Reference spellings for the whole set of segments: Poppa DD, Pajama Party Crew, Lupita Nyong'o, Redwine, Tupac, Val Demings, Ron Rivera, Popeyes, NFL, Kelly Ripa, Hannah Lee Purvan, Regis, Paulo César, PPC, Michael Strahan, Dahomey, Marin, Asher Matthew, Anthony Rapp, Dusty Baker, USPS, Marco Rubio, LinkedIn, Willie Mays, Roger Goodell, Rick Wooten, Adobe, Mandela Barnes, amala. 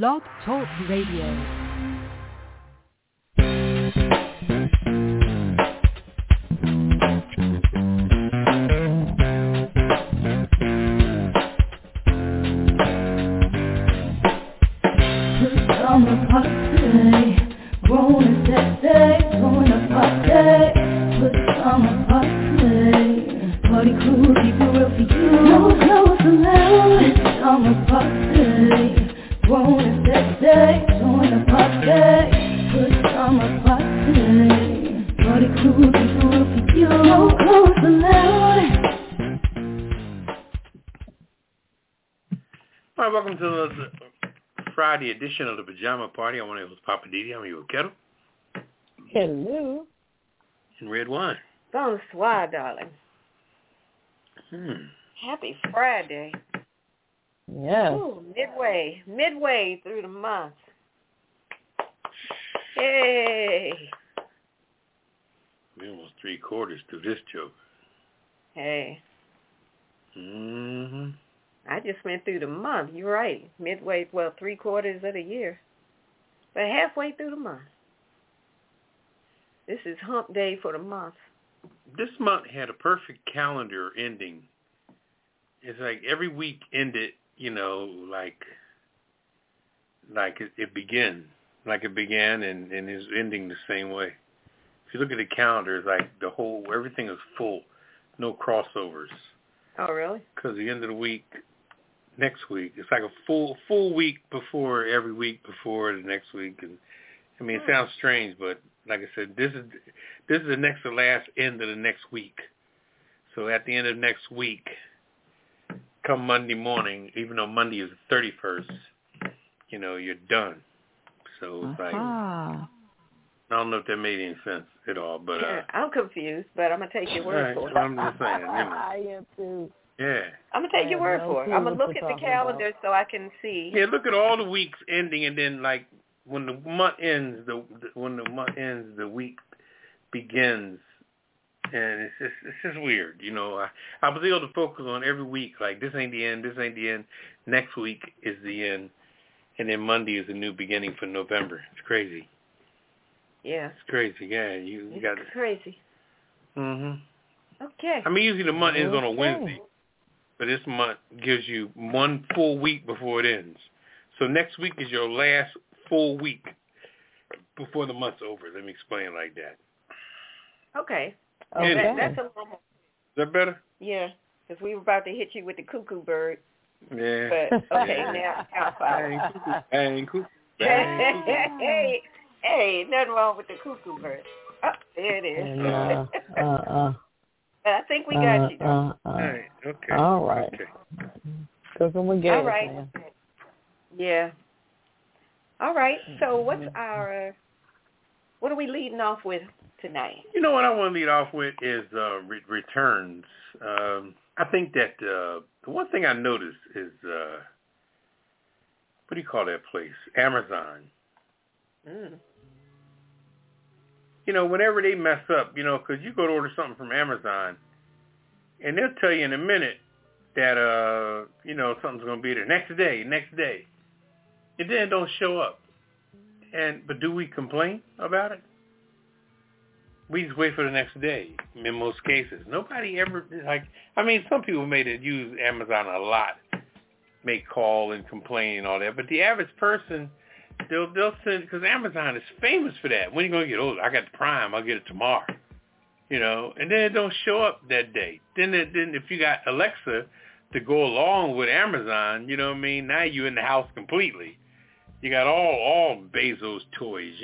Blog Talk Radio. Edition of the Pajama Party. I'm one of those Poppa DD. I'm here with Ketel. Hello. And Redwine. Bonsoir, darling. Happy Friday. Yeah. Ooh, midway through the month. Hey. We almost 3/4 through this joke. Hey. Mm-hmm. I just went through the month. You're right. Midway, 3/4 of the year. But halfway through the month. This is hump day for the month. This month had a perfect calendar ending. It's like every week ended, like it began. Like it began and is ending the same way. If you look at the calendar, it's like everything is full. No crossovers. Oh, really? Because the end of the week, next week, it's like a full week before every week before the next week. And I mean, it sounds strange, but like I said, this is the next to last end of the next week. So at the end of next week, come Monday morning, even though Monday is the 31st, you're done. So it's like, I don't know if that made any sense at all, but I'm confused, but I'm gonna take your word for it. I'm just saying, I am too. Yeah, I'm gonna take your word for it. I'm gonna look at the calendar so I can see. Yeah, look at all the weeks ending, and then like when the month ends, the week begins, and it's just weird, I was able to focus on every week, like this ain't the end. Next week is the end, and then Monday is a new beginning for November. It's crazy. Yeah. It's crazy, yeah. You got it. Crazy. Mm-hmm. Okay. I mean, usually the month ends on a Wednesday, but this month gives you one full week before it ends. So next week is your last full week before the month's over. Let me explain it like that. Okay. That's a little more. Is that better? Yeah, because we were about to hit you with the cuckoo bird. Yeah. But, okay, now I'll follow. Bang, cuckoo. Bang, cuckoo. Hey, nothing wrong with the cuckoo bird. Oh, there it is. I think we got you. All right. Okay. All right. Cooking with gas. All right. Yeah. All right. So what are we leading off with tonight? You know what I want to lead off with is returns. I think that the one thing I noticed is, what do you call that place? Amazon. Mm. Whenever they mess up, because you go to order something from Amazon, and they'll tell you in a minute that, something's going to be there next day. And then it don't show up. But do we complain about it? We just wait for the next day in most cases. Nobody ever, some people use Amazon a lot, may call and complain and all that, but the average person, They'll send, because Amazon is famous for that. When are you going to get older? I got the Prime. I'll get it tomorrow. And then it don't show up that day. Then if you got Alexa to go along with Amazon, now you're in the house completely. You got all Bezos toys,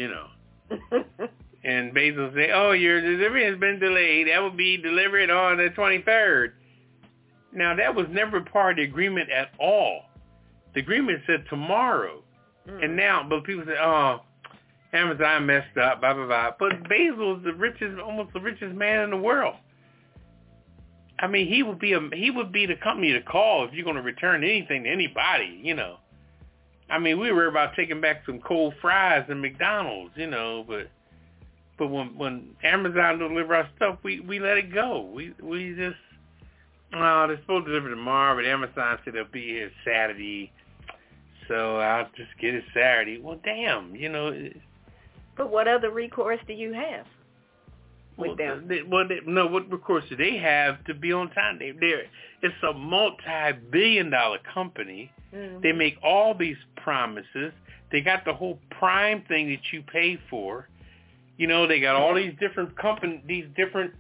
And Bezos say, oh, your delivery has been delayed. That will be delivered on the 23rd. Now, that was never part of the agreement at all. The agreement said tomorrow. And now, but people say, oh, Amazon messed up, blah, blah, blah. But Bezos is almost the richest man in the world. I mean, he would be the company to call if you're going to return anything to anybody, I mean, we were about taking back some cold fries and McDonald's, but when Amazon deliver our stuff, we let it go. We just, they're supposed to deliver tomorrow, but Amazon said they'll be here Saturday. so I'll just get it Saturday. Well, damn, you know. But what other recourse do you have with them? What recourse do they have to be on time? It's a multi-billion-dollar company. Mm-hmm. They make all these promises. They got the whole Prime thing that you pay for. You know, they got all these different companies, these different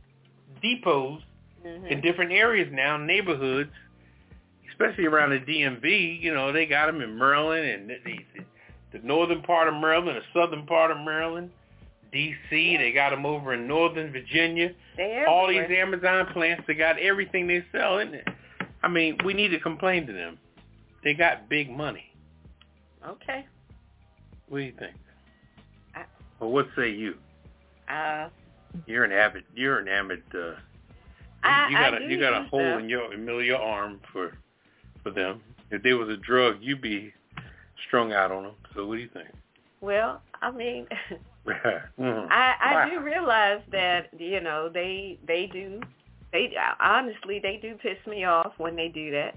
depots mm-hmm. in different areas now, neighborhoods, especially around the DMV. You know, they got them in Maryland and the northern part of Maryland, the southern part of Maryland, D.C. Yeah. They got them over in northern Virginia. All these Amazon plants, they got everything they sell, isn't it? I mean, we need to complain to them. They got big money. Okay. What do you think? Well, what say you? You're an avid. You got a hole in the middle of your arm for them. If there was a drug, you'd be strung out on them. So what do you think? Well, I mean, I do realize that you know they do honestly they do piss me off when they do that,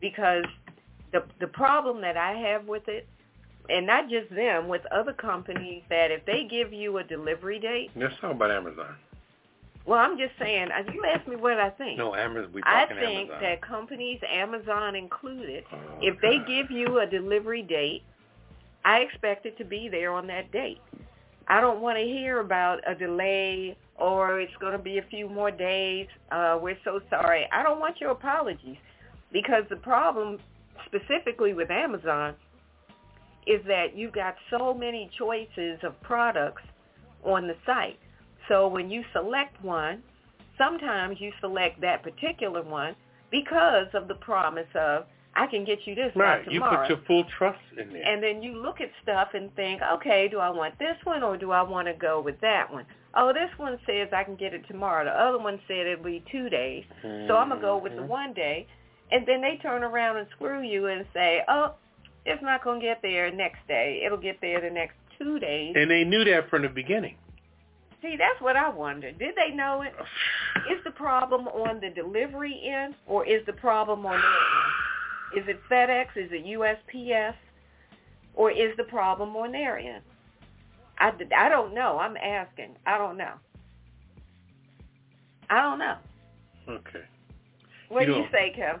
because the problem that I have with it. And not just them, with other companies that if they give you a delivery date. Let's talk about Amazon. Well, I'm just saying, you asked me what I think. No, Amazon, we talking Amazon. I think that companies, Amazon included, if they give you a delivery date, I expect it to be there on that date. I don't want to hear about a delay or it's going to be a few more days. We're so sorry. I don't want your apologies, because the problem specifically with Amazon is that you've got so many choices of products on the site. So when you select one, sometimes you select that particular one because of the promise of, I can get you this by tomorrow. Right, you put your full trust in there. And then you look at stuff and think, okay, do I want this one or do I want to go with that one? Oh, this one says I can get it tomorrow. The other one said it'll be 2 days. Mm-hmm. So I'm going to go with the 1 day. And then they turn around and screw you and say, oh, it's not going to get there next day. It'll get there the next 2 days. And they knew that from the beginning. See, that's what I wonder. Did they know it? Is the problem on the delivery end, or is the problem on their end? Is it FedEx? Is it USPS? Or is the problem on their end? I don't know. I'm asking. I don't know. Okay. What do you say, Kev?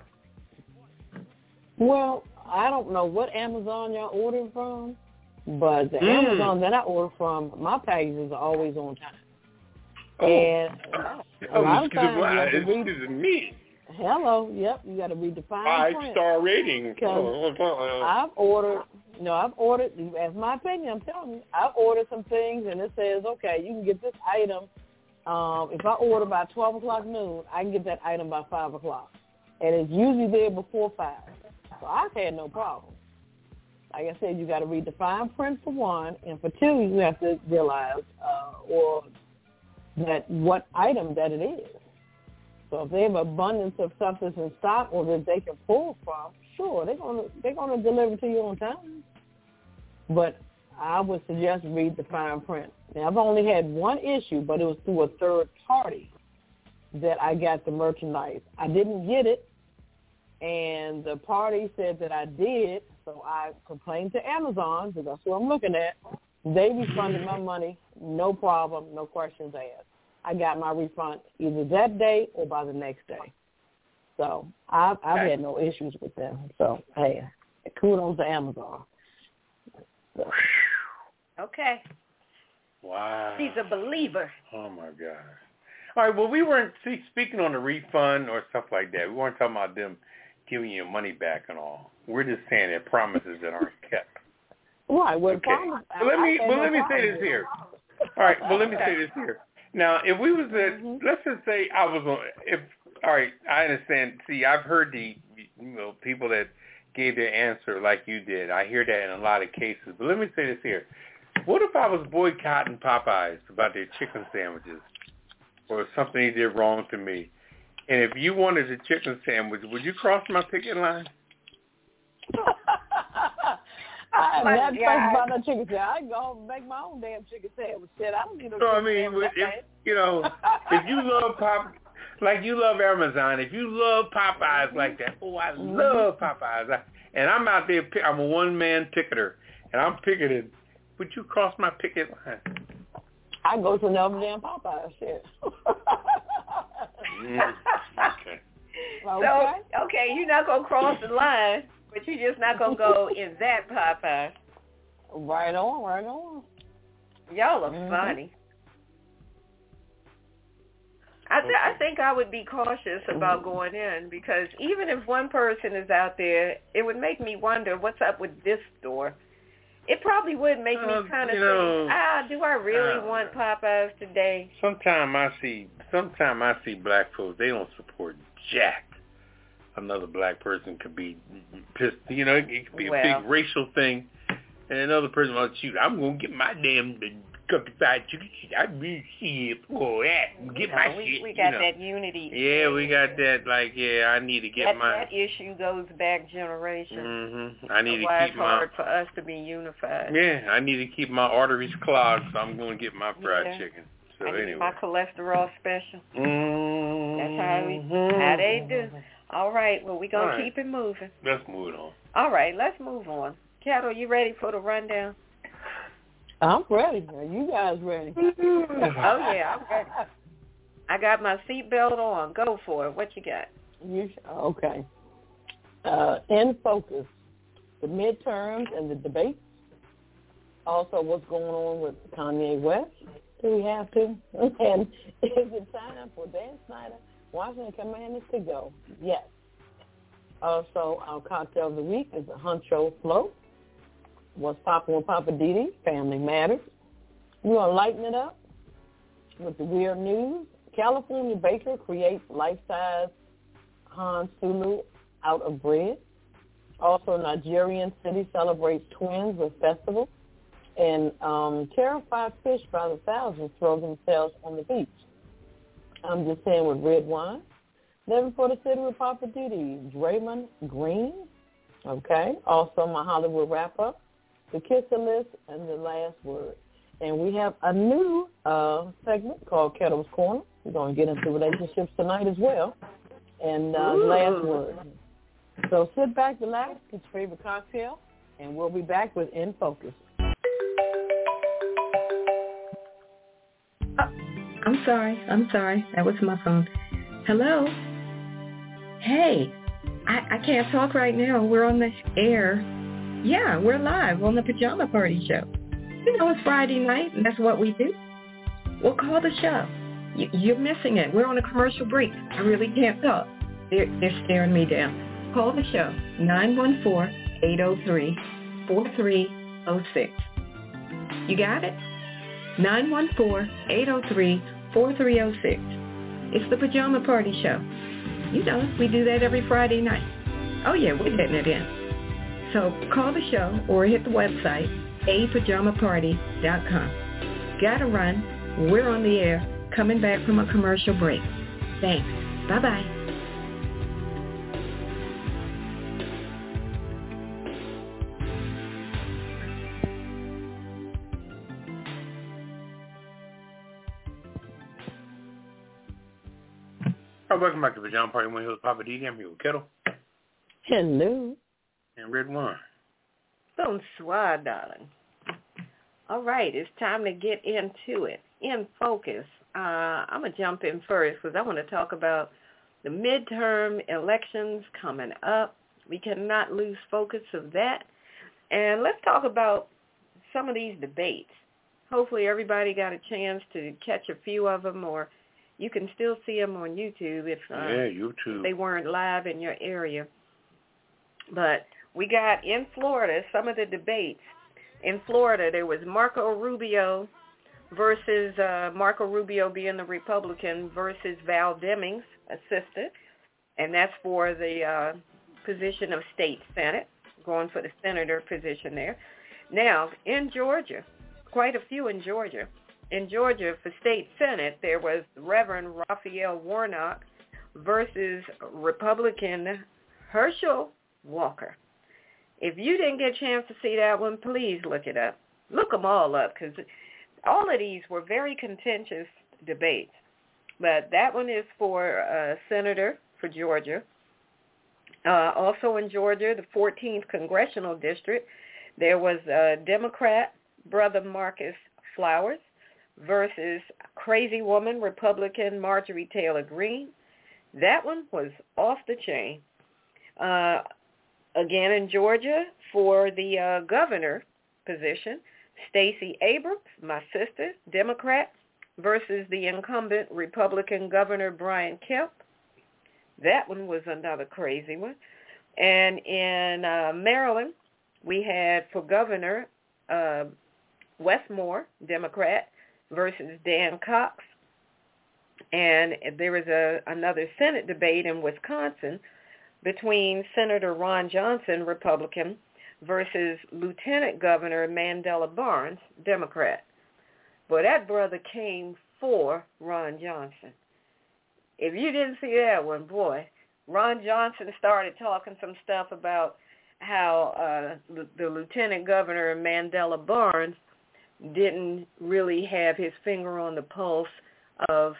Well, I don't know what Amazon y'all ordered from, but the Amazon that I order from, my packages are always on time. Oh, and excuse me. Hello, yep, you got to read the fine print. 5-star rating. I've ordered, as my opinion, I'm telling you, I've ordered some things, and it says, okay, you can get this item. If I order by 12 o'clock noon, I can get that item by 5 o'clock. And it's usually there before 5. So I've had no problem. Like I said, you got to read the fine print for one, and for two, you have to realize that what item that it is. So if they have abundance of substance in stock or that they can pull from, sure, they're gonna deliver to you on time. But I would suggest read the fine print. Now I've only had one issue, but it was through a third party that I got the merchandise. I didn't get it. And the party said that I did, so I complained to Amazon, because that's what I'm looking at. They refunded my money, no problem, no questions asked. I got my refund either that day or by the next day. So I've had no issues with them. So, hey, kudos to Amazon. So. Okay. Wow. She's a believer. Oh, my God. All right, well, we weren't speaking on the refund or stuff like that. We weren't talking about them giving you money back and all. We're just saying that promises that aren't kept. Right. Well, okay. Let me say this here. Now, if we was at, let's just say I was on, I understand. See, I've heard people that gave their answer like you did. I hear that in a lot of cases. But let me say this here. What if I was boycotting Popeyes about their chicken sandwiches or something they did wrong to me? And if you wanted a chicken sandwich, would you cross my picket line? I am not thinking about no chicken sandwich. I can go make my own damn chicken sandwich. I don't need no chicken sandwich. If you love Pop, Like you love Amazon. If you love Popeyes like that, oh, I love Popeyes. And I'm out there, I'm a one-man ticketer, and I'm picketing. Would you cross my picket line? I go to another damn Popeyes, shit. Okay. So, okay, you're not going to cross the line, but you're just not going to go in that Popeye. Right on, right on. Y'all are funny. I think I would be cautious about going in, because even if one person is out there, it would make me wonder what's up with this store. It probably would make me kind of think, do I really want Popeyes today? Sometimes I see black folks, they don't support jack. Another black person could be pissed. You know, it could be a big racial thing. And another person will shoot, I'm going to get my damn cup of fried chicken. I'm going to see it for that. Get my shit. We got that unity. Yeah, we got that, like, I need to get my... That issue goes back generations. Mm-hmm. I need to keep my... It's hard for us to be unified. Yeah, I need to keep my arteries clogged, so I'm going to get my fried chicken. So anyway. My cholesterol special. Mm-hmm. That's how they do. All right, well, we're going to keep it moving. Let's move on. All right, let's move on. Ketel, you ready for the rundown? I'm ready. Are you guys ready? Oh, yeah, I'm ready. I got my seatbelt on. Go for it. What you got? Okay. In focus, the midterms and the debates. Also, what's going on with Kanye West? Do we have to? And is it time for Dan Snyder, Washington Commanders, to go? Yes. Also, our cocktail of the week is a Huncho Float. What's poppin' with Poppa DD? Family Matters. We're going to lighten it up with the weird news. California baker creates life-size Han Solo out of bread. Also, Nigerian city celebrates twins with festival. And terrified fish by the thousands throw themselves on the beach. I'm just saying, with red wine. Living for the city with Poppa DD, Draymond Green. Okay. Also, my Hollywood wrap-up, the kisser list, and the last word. And we have a new segment called Ketel's Corner. We're going to get into relationships tonight as well. And last word. So sit back, relax, get your favorite cocktail, and we'll be back with In Focus. Oh, I'm sorry. That was my phone. Hello? Hey, I can't talk right now. We're on the air. Yeah, we're live on the Pajama Party Show. You know, it's Friday night, and that's what we do. We'll call the show. You're missing it. We're on a commercial break. I really can't talk. They're staring me down. Call the show, 914-803-4306. You got it? 914-803-4306. It's the Pajama Party Show. You know, we do that every Friday night. Oh, yeah, we're getting it in. So call the show or hit the website, apajamaparty.com. Gotta run. We're on the air, coming back from a commercial break. Thanks. Bye-bye. Welcome back to the Pajama Party. I'm here with Poppa DD. I'm here with Ketel. Hello. And red wine. Bonsoir, darling. All right, it's time to get into it. In focus. I'm going to jump in first because I want to talk about the midterm elections coming up. We cannot lose focus of that. And let's talk about some of these debates. Hopefully everybody got a chance to catch a few of them, or you can still see them on YouTube if they weren't live in your area. But we got in Florida some of the debates. In Florida, there was Marco Rubio versus Marco Rubio being the Republican versus Val Demings, assistant, and that's for the position of state senate, going for the senator position there. Now, in Georgia, quite a few in Georgia. In Georgia, for state senate, there was Reverend Raphael Warnock versus Republican Herschel Walker. If you didn't get a chance to see that one, please look it up. Look them all up, because all of these were very contentious debates. But that one is for senator for Georgia. Also in Georgia, the 14th Congressional District, there was a Democrat, Brother Marcus Flowers, versus crazy woman, Republican Marjorie Taylor Greene. That one was off the chain. Again in Georgia, for the governor position, Stacey Abrams, my sister, Democrat, versus the incumbent Republican Governor Brian Kemp. That one was another crazy one. And in Maryland, we had for governor Westmore, Democrat, versus Dan Cox. And there was another Senate debate in Wisconsin between Senator Ron Johnson, Republican, versus Lieutenant Governor Mandela Barnes, Democrat. But that brother came for Ron Johnson. If you didn't see that one, boy, Ron Johnson started talking some stuff about how the Lieutenant Governor Mandela Barnes didn't really have his finger on the pulse of,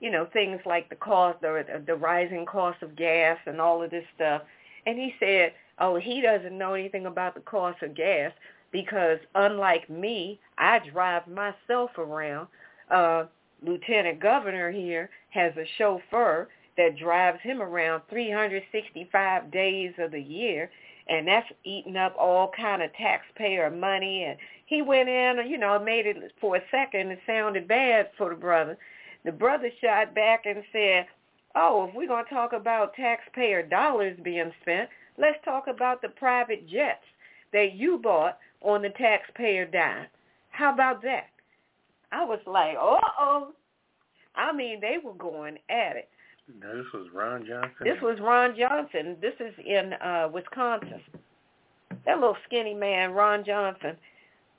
you know, things like the cost, the rising cost of gas and all of this stuff. And he said, oh, he doesn't know anything about the cost of gas because unlike me, I drive myself around. Lieutenant Governor here has a chauffeur that drives him around 365 days of the year, and that's eating up all kind of taxpayer money. And he went in, you know, made it for a second. It sounded bad for the brother. The brother shot back and said, oh, if we're going to talk about taxpayer dollars being spent, let's talk about the private jets that you bought on the taxpayer dime. How about that? I was like, uh-oh. I mean, they were going at it. No, this was Ron Johnson. This was Ron Johnson. This is in Wisconsin. That little skinny man, Ron Johnson,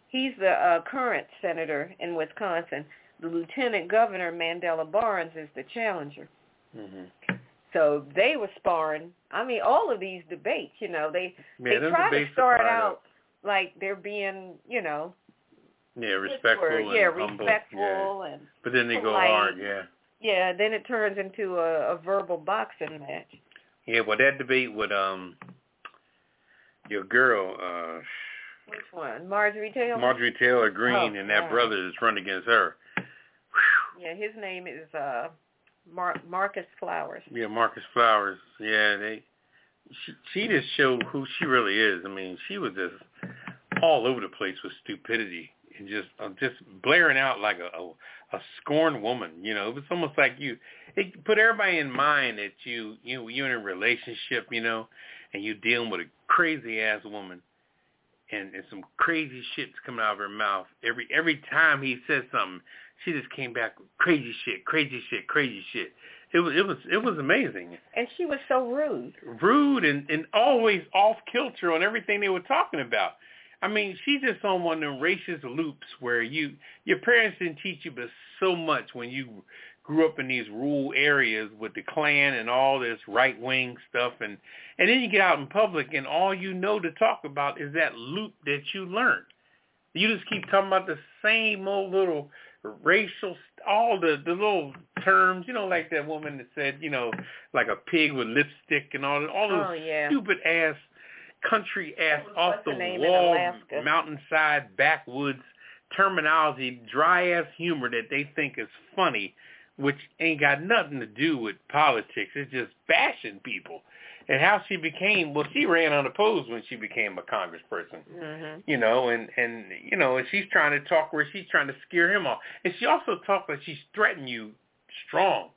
he's the current senator in Wisconsin. The Lieutenant Governor, Mandela Barnes, is the challenger. Mm-hmm. So they were sparring. I mean, all of these debates, you know, they try to start out like they're being, you know, respectful, humble. And but then they polite. Go hard, yeah. Yeah, then it turns into a verbal boxing match. Yeah, well, that debate with your girl. Which one? Marjorie Taylor? Marjorie Taylor Greene, and that brother is running against her. Whew. Yeah, his name is Marcus Flowers. Yeah, Marcus Flowers. Yeah, she just showed who she really is. I mean, she was just all over the place with stupidity and just blaring out like a scorned woman. You know, it was almost like it put everybody in mind that you're in a relationship, you know, and you're dealing with a crazy ass woman, and some crazy shit's coming out of her mouth every time he says something. She just came back with crazy shit. It was amazing. And she was so rude and always off kilter on everything they were talking about. I mean, she's just on one of them racist loops where your parents didn't teach you but so much when you grew up in these rural areas with the Klan and all this right-wing stuff. And then you get out in public, and all you know to talk about is that loop that you learned. You just keep talking about the same old little racial, all the little terms, you know, like that woman that said, you know, like a pig with lipstick and all those stupid-ass country-ass, off-the-wall, mountainside, backwoods terminology, dry-ass humor that they think is funny, which ain't got nothing to do with politics. It's just bashing people. And how she became, well, she ran unopposed when she became a congressperson, mm-hmm. you know, and, you know, and she's trying to talk where she's trying to scare him off. And she also talks like she's threatening you strong.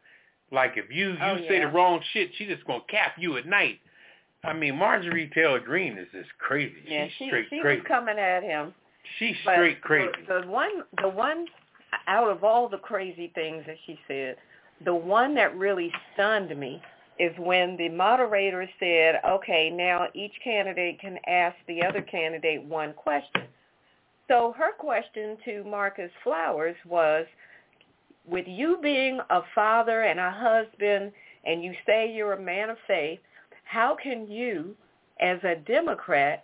Like if you say the wrong shit, she's just going to cap you at night. I mean, Marjorie Taylor Greene is just crazy. Yeah, she crazy. Was coming at him. She's straight crazy. The one out of all the crazy things that she said, the one that really stunned me is when the moderator said, okay, now each candidate can ask the other candidate one question. So her question to Marcus Flowers was, with you being a father and a husband and you say you're a man of faith, how can you, as a Democrat,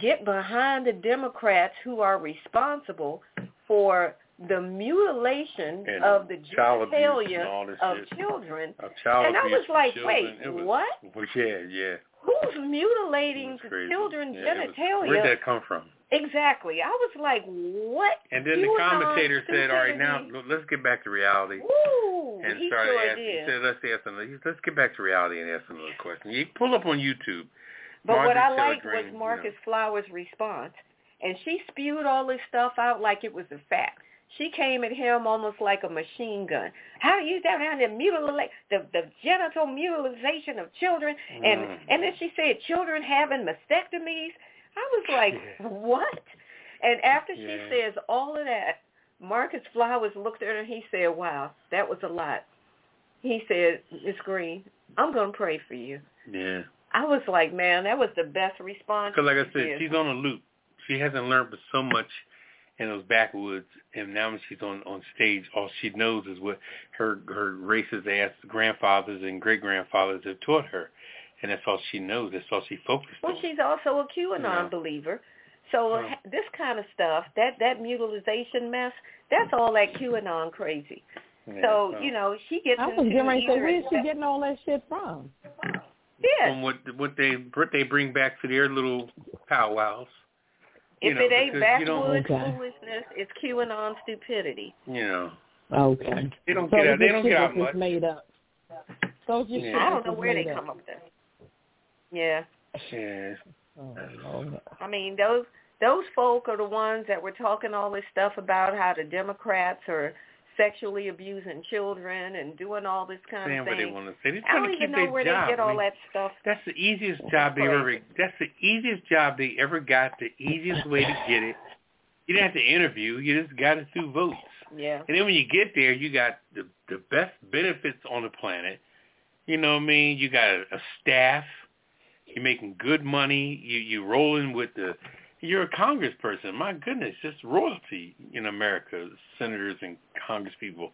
get behind the Democrats who are responsible for the mutilation and of the genitalia of children. And I was like, wait, what? Yeah. Who's mutilating children's genitalia? Where'd that come from? Exactly. I was like, what? And then the commentator said, all right, now let's get back to reality. Ooh, and started asking. He said, let's get back to reality and ask another question. You pull up on YouTube. But Marjorie what I liked was Marcus Flowers' response. And she spewed all this stuff out like it was a fact. She came at him almost like a machine gun. How do you down there mutilate the genital mutilation of children? And then she said children having mastectomies. I was like, what? And after she says all of that, Marcus Flowers looked at her and he said, wow, that was a lot. He said, Ms. Green, I'm going to pray for you. Yeah. I was like, man, that was the best response. Because like I said, she's on a loop. She hasn't learned but so much in those backwoods, and now when she's on stage, all she knows is what her racist ass grandfathers and great-grandfathers have taught her, and that's all she knows. That's all she focused on. Well, she's also a QAnon believer, so this kind of stuff, that mutilization mess, that's all that QAnon crazy. Yeah, so, you know, she gets where is she getting all that shit from? Yeah. From what they bring back to their little powwows. If it ain't backwoods foolishness, it's QAnon stupidity. Yeah. Okay. They don't get out. They don't get out much. Made up. So I don't know where they come up with that. Yeah. Yeah. Oh, I mean, those folk are the ones that were talking all this stuff about how the Democrats are sexually abusing children and doing all this kind of thing. What they want to say. They're trying to keep their job. I don't even know where they get all that stuff. That's the easiest job they ever. That's the easiest job they ever got. The easiest way to get it. You didn't have to interview. You just got it through votes. Yeah. And then when you get there, you got the best benefits on the planet. You know what I mean? You got a staff. You're making good money. You rolling with the. You're a congressperson. My goodness, just royalty in America, senators and congresspeople.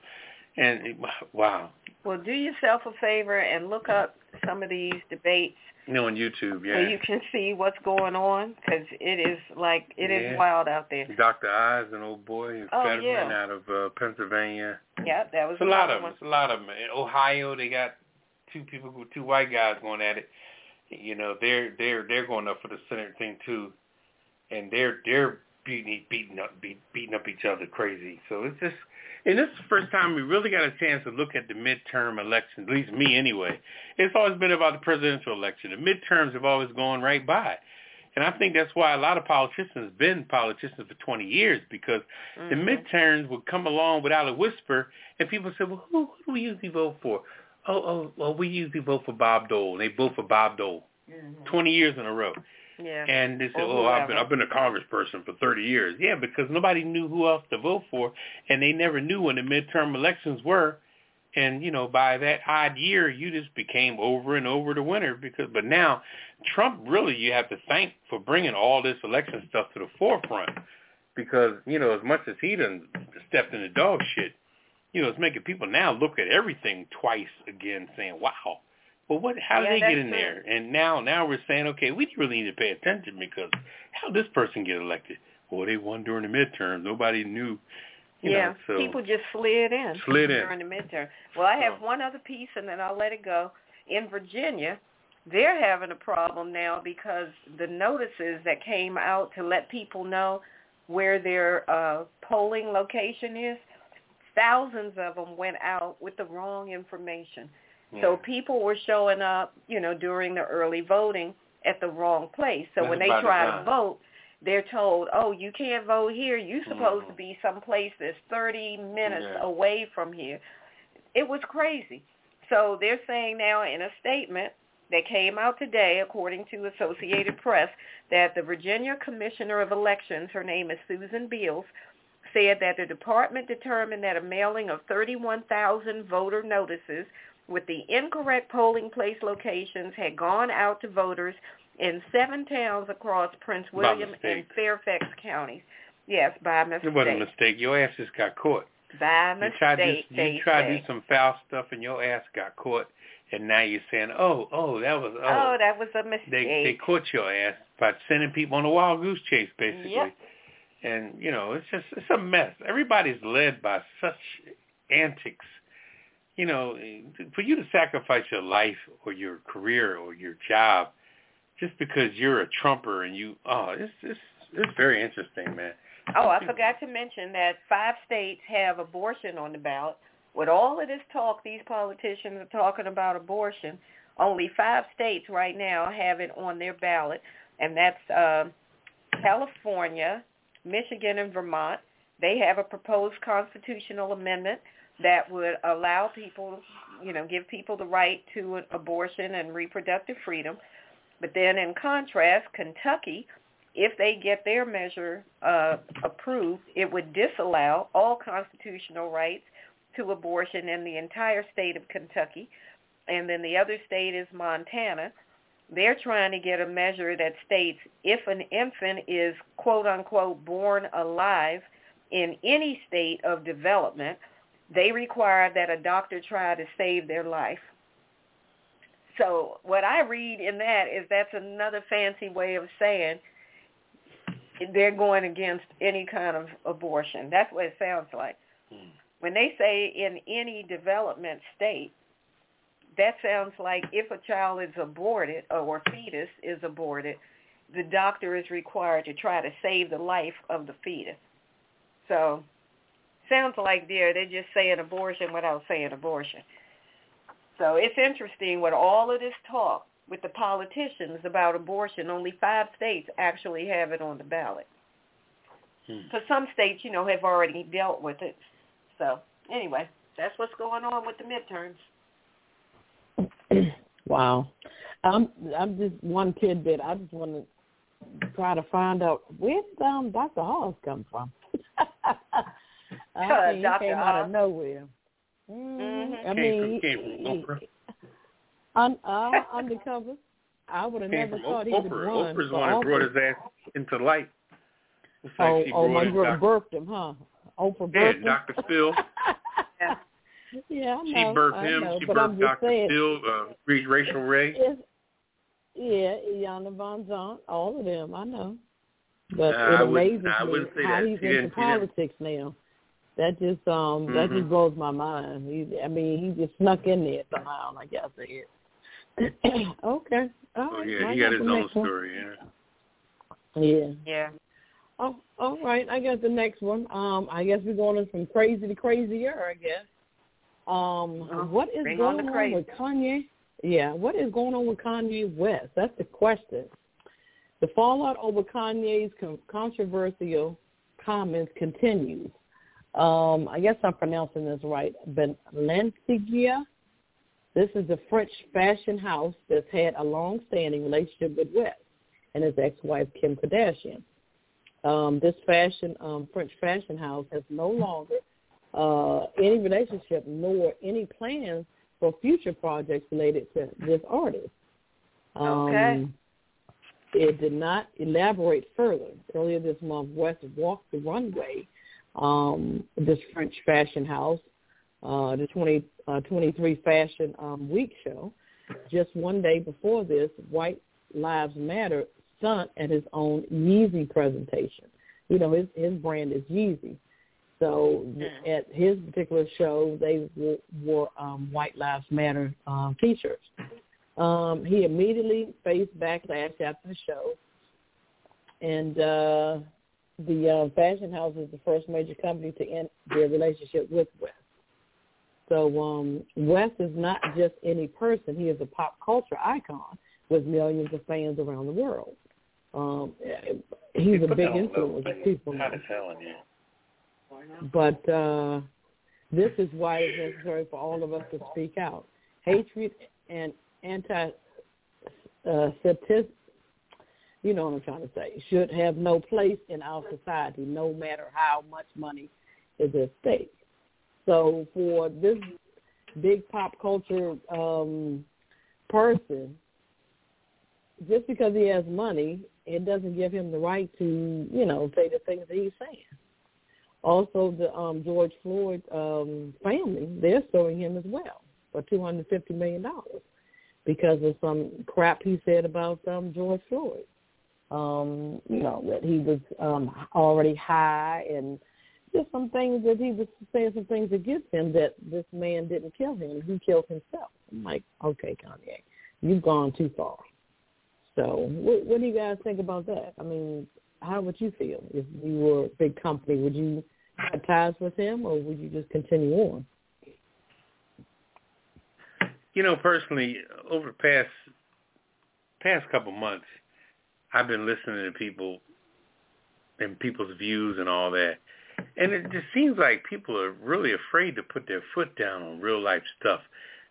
And, wow. Well, do yourself a favor and look up some of these debates. On YouTube, yeah. So you can see what's going on, because it is like, it is wild out there. Dr. Oz, an old boy, a federal man out of Pennsylvania. Yeah, that was It's a lot of them. In Ohio, they got two white guys going at it. You know, they're going up for the Senate thing, too. And they're beating up each other crazy. So it's just, and this is the first time we really got a chance to look at the midterm elections. At least me, anyway. It's always been about the presidential election. The midterms have always gone right by, and I think that's why a lot of politicians been politicians for 20 years because the midterms would come along without a whisper, and people said, "Well, who do we usually vote for? Oh, we usually vote for Bob Dole." And they vote for Bob Dole 20 years in a row. Yeah. And they said, I've been a congressperson for 30 years. Yeah, because nobody knew who else to vote for, and they never knew when the midterm elections were. And, you know, by that odd year, you just became over and over the winner. But now, Trump really you have to thank for bringing all this election stuff to the forefront because, you know, as much as he done stepped in the dog shit, you know, it's making people now look at everything twice again saying, wow. Well, how did they get in there? And now we're saying, okay, we really need to pay attention because how did this person get elected? Well, they won during the midterm. Nobody knew. You know, so people just slid in during the midterm. Well, I have one other piece, and then I'll let it go. In Virginia, they're having a problem now because the notices that came out to let people know where their polling location is, thousands of them went out with the wrong information. Yeah. So people were showing up, you know, during the early voting at the wrong place. So when they try to vote, they're told, oh, you can't vote here. You're supposed to be someplace that's 30 minutes away from here. It was crazy. So they're saying now in a statement that came out today, according to Associated Press, that the Virginia Commissioner of Elections, her name is Susan Beals, said that the department determined that a mailing of 31,000 voter notices with the incorrect polling place locations had gone out to voters in 7 towns across Prince William and Fairfax counties. Yes, by mistake. It wasn't a mistake. Your ass just got caught. By mistake. You tried to do some foul stuff and your ass got caught, and now you're saying, that was a mistake. They caught your ass by sending people on a wild goose chase, basically. Yep. And, you know, it's just, it's a mess. Everybody's led by such antics. You know, for you to sacrifice your life or your career or your job just because you're a Trumper and you, it's very interesting, man. Oh, I forgot to mention that 5 states have abortion on the ballot. With all of this talk, these politicians are talking about abortion. Only 5 states right now have it on their ballot, and that's California, Michigan, and Vermont. They have a proposed constitutional amendment that would allow people, you know, give people the right to abortion and reproductive freedom. But then in contrast, Kentucky, if they get their measure approved, it would disallow all constitutional rights to abortion in the entire state of Kentucky. And then the other state is Montana. They're trying to get a measure that states if an infant is, quote-unquote, born alive in any state of development, they require that a doctor try to save their life. So what I read in that is that's another fancy way of saying they're going against any kind of abortion. That's what it sounds like. When they say in any development state, that sounds like if a child is aborted or a fetus is aborted, the doctor is required to try to save the life of the fetus. So sounds like they're just saying abortion without saying abortion. So it's interesting with all of this talk with the politicians about abortion, only 5 states actually have it on the ballot. So some states, you know, have already dealt with it. So anyway, that's what's going on with the midterms. Wow. I'm just one tidbit. I just want to try to find out where Dr. Hawes come from. I mean, Dr. He came out of nowhere. Mm-hmm. I mean, undercover. I would have never thought he was one. Oprah's the one that brought his ass into light. It's like my girl birthed him, huh? Oprah birthed him. Yeah, Dr. Phil. Yeah, I know. She birthed him. Know, she birthed Dr. Saying, Phil, Rachel Ray. Yana Von Zant, all of them, I know. But it amazes me how he's into politics now. That just that just blows my mind. He just snuck in there somehow, like y'all said. Okay. All right. Yeah, he got his own story, Yeah. Oh, all right. I got the next one. I guess we're going from crazy to crazier, I guess. What is going on with Kanye? Yeah, what is going on with Kanye West? That's the question. The fallout over Kanye's controversial comments continues. I guess I'm pronouncing this right. Balenciaga. This is a French fashion house that's had a long-standing relationship with West and his ex-wife Kim Kardashian. This French fashion house has no longer any relationship nor any plans for future projects related to this artist. It did not elaborate further. Earlier this month, West walked the runway, this French fashion house, the 2023 Fashion Week show. Just one day before this, White Lives Matter stunt at his own Yeezy presentation. You know, his brand is Yeezy. So at his particular show, they wore White Lives Matter t-shirts. He immediately faced backlash after the show, and the fashion house is the first major company to end their relationship with West. So West is not just any person. He is a pop culture icon with millions of fans around the world. He's a big influence of people. But this is why it's necessary for all of us to speak out. Hatred and anti-Semitism, you know what I'm trying to say, should have no place in our society, no matter how much money is at stake. So for this big pop culture person, just because he has money, it doesn't give him the right to, you know, say the things that he's saying. Also, the George Floyd family, they're suing him as well for $250 million because of some crap he said about George Floyd. you know, that he was already high, and just some things that he was saying, some things against him, that this man didn't kill him. He killed himself. I'm like, okay, Kanye, you've gone too far. So what do you guys think about that? I mean, how would you feel if you were a big company? Would you have ties with him, or would you just continue on? You know, personally, over the past couple months, I've been listening to people and people's views and all that. And it just seems like people are really afraid to put their foot down on real-life stuff.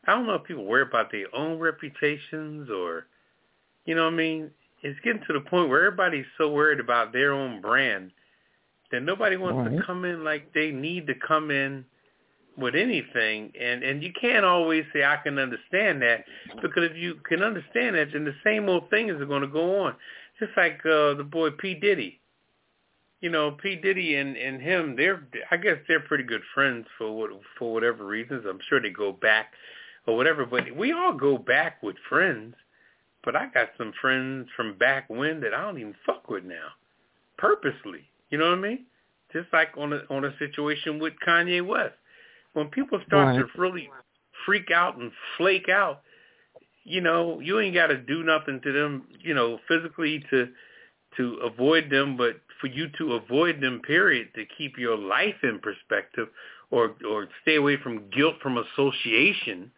I don't know if people worry about their own reputations or, you know what I mean? It's getting to the point where everybody's so worried about their own brand that nobody wants to come in like they need to come in with anything. And you can't always say, I can understand that, because if you can understand that, then the same old things are going to go on. Just like the boy P. Diddy. You know, P. Diddy and him, I guess they're pretty good friends for whatever reasons. I'm sure they go back or whatever, but we all go back with friends. But I got some friends from back when that I don't even fuck with now, purposely. You know what I mean? Just like on a situation with Kanye West. When people start to really freak out and flake out, you know, you ain't got to do nothing to them, you know, physically to avoid them, but for you to avoid them, period, to keep your life in perspective or stay away from guilt from association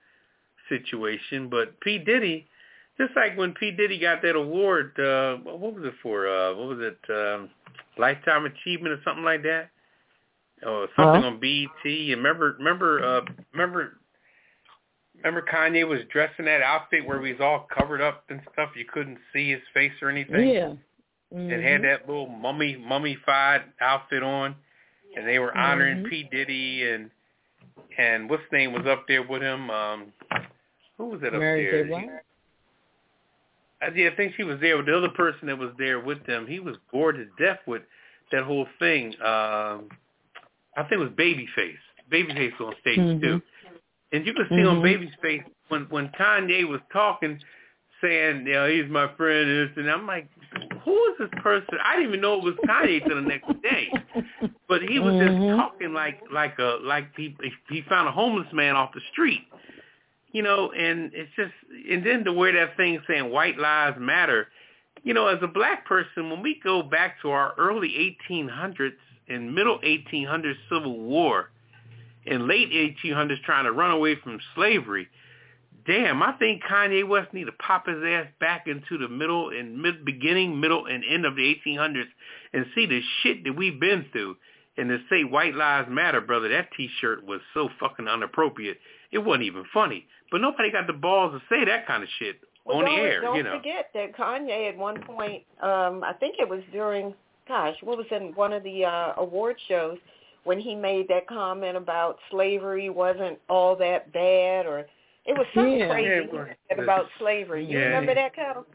situation. But P. Diddy, just like when P. Diddy got that award, what was it for? Lifetime Achievement or something like that? Or something on BET. And remember Kanye was dressed in that outfit where he was all covered up and stuff. You couldn't see his face or anything. Yeah. Mm-hmm. And had that little mummified outfit on, and they were honoring P. Diddy, and what's name was up there with him? Who was that up there? I think she was there with the other person that was there with them. He was bored to death with that whole thing. I think it was Babyface. Babyface on stage too, and you could see on Babyface when Kanye was talking, saying, you know, he's my friend, and I'm like, who is this person? I didn't even know it was Kanye till the next day, but he was just talking like he found a homeless man off the street, you know. And it's just, and then to wear that thing saying white lives matter, you know, as a black person, when we go back to our early 1800s and middle 1800s Civil War and late 1800s trying to run away from slavery. Damn, I think Kanye West need to pop his ass back into the middle and end of the 1800s and see the shit that we've been through. And to say white lives matter, brother, that T-shirt was so fucking unappropriate. It wasn't even funny. But nobody got the balls to say that kind of shit on the air. Don't forget that Kanye at one point, I think it was during, what was in one of the award shows, when he made that comment about slavery wasn't all that bad, or it was something crazy about slavery. You remember that, Ketel?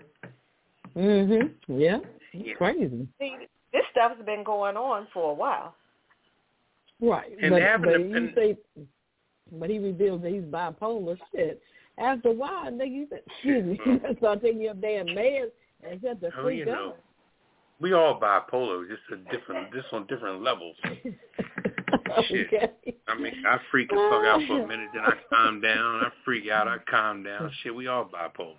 Mm-hmm. Yeah. It's crazy. See, this stuff's been going on for a while. Right. And but he revealed that he's bipolar. Shit. After a while, nigga, excuse me, you start taking your damn meds and set the freak up. We all bipolar, just on different levels. Shit. Okay. I mean, I freak the fuck out for a minute, then I calm down. I freak out, I calm down. Shit, we all bipolar,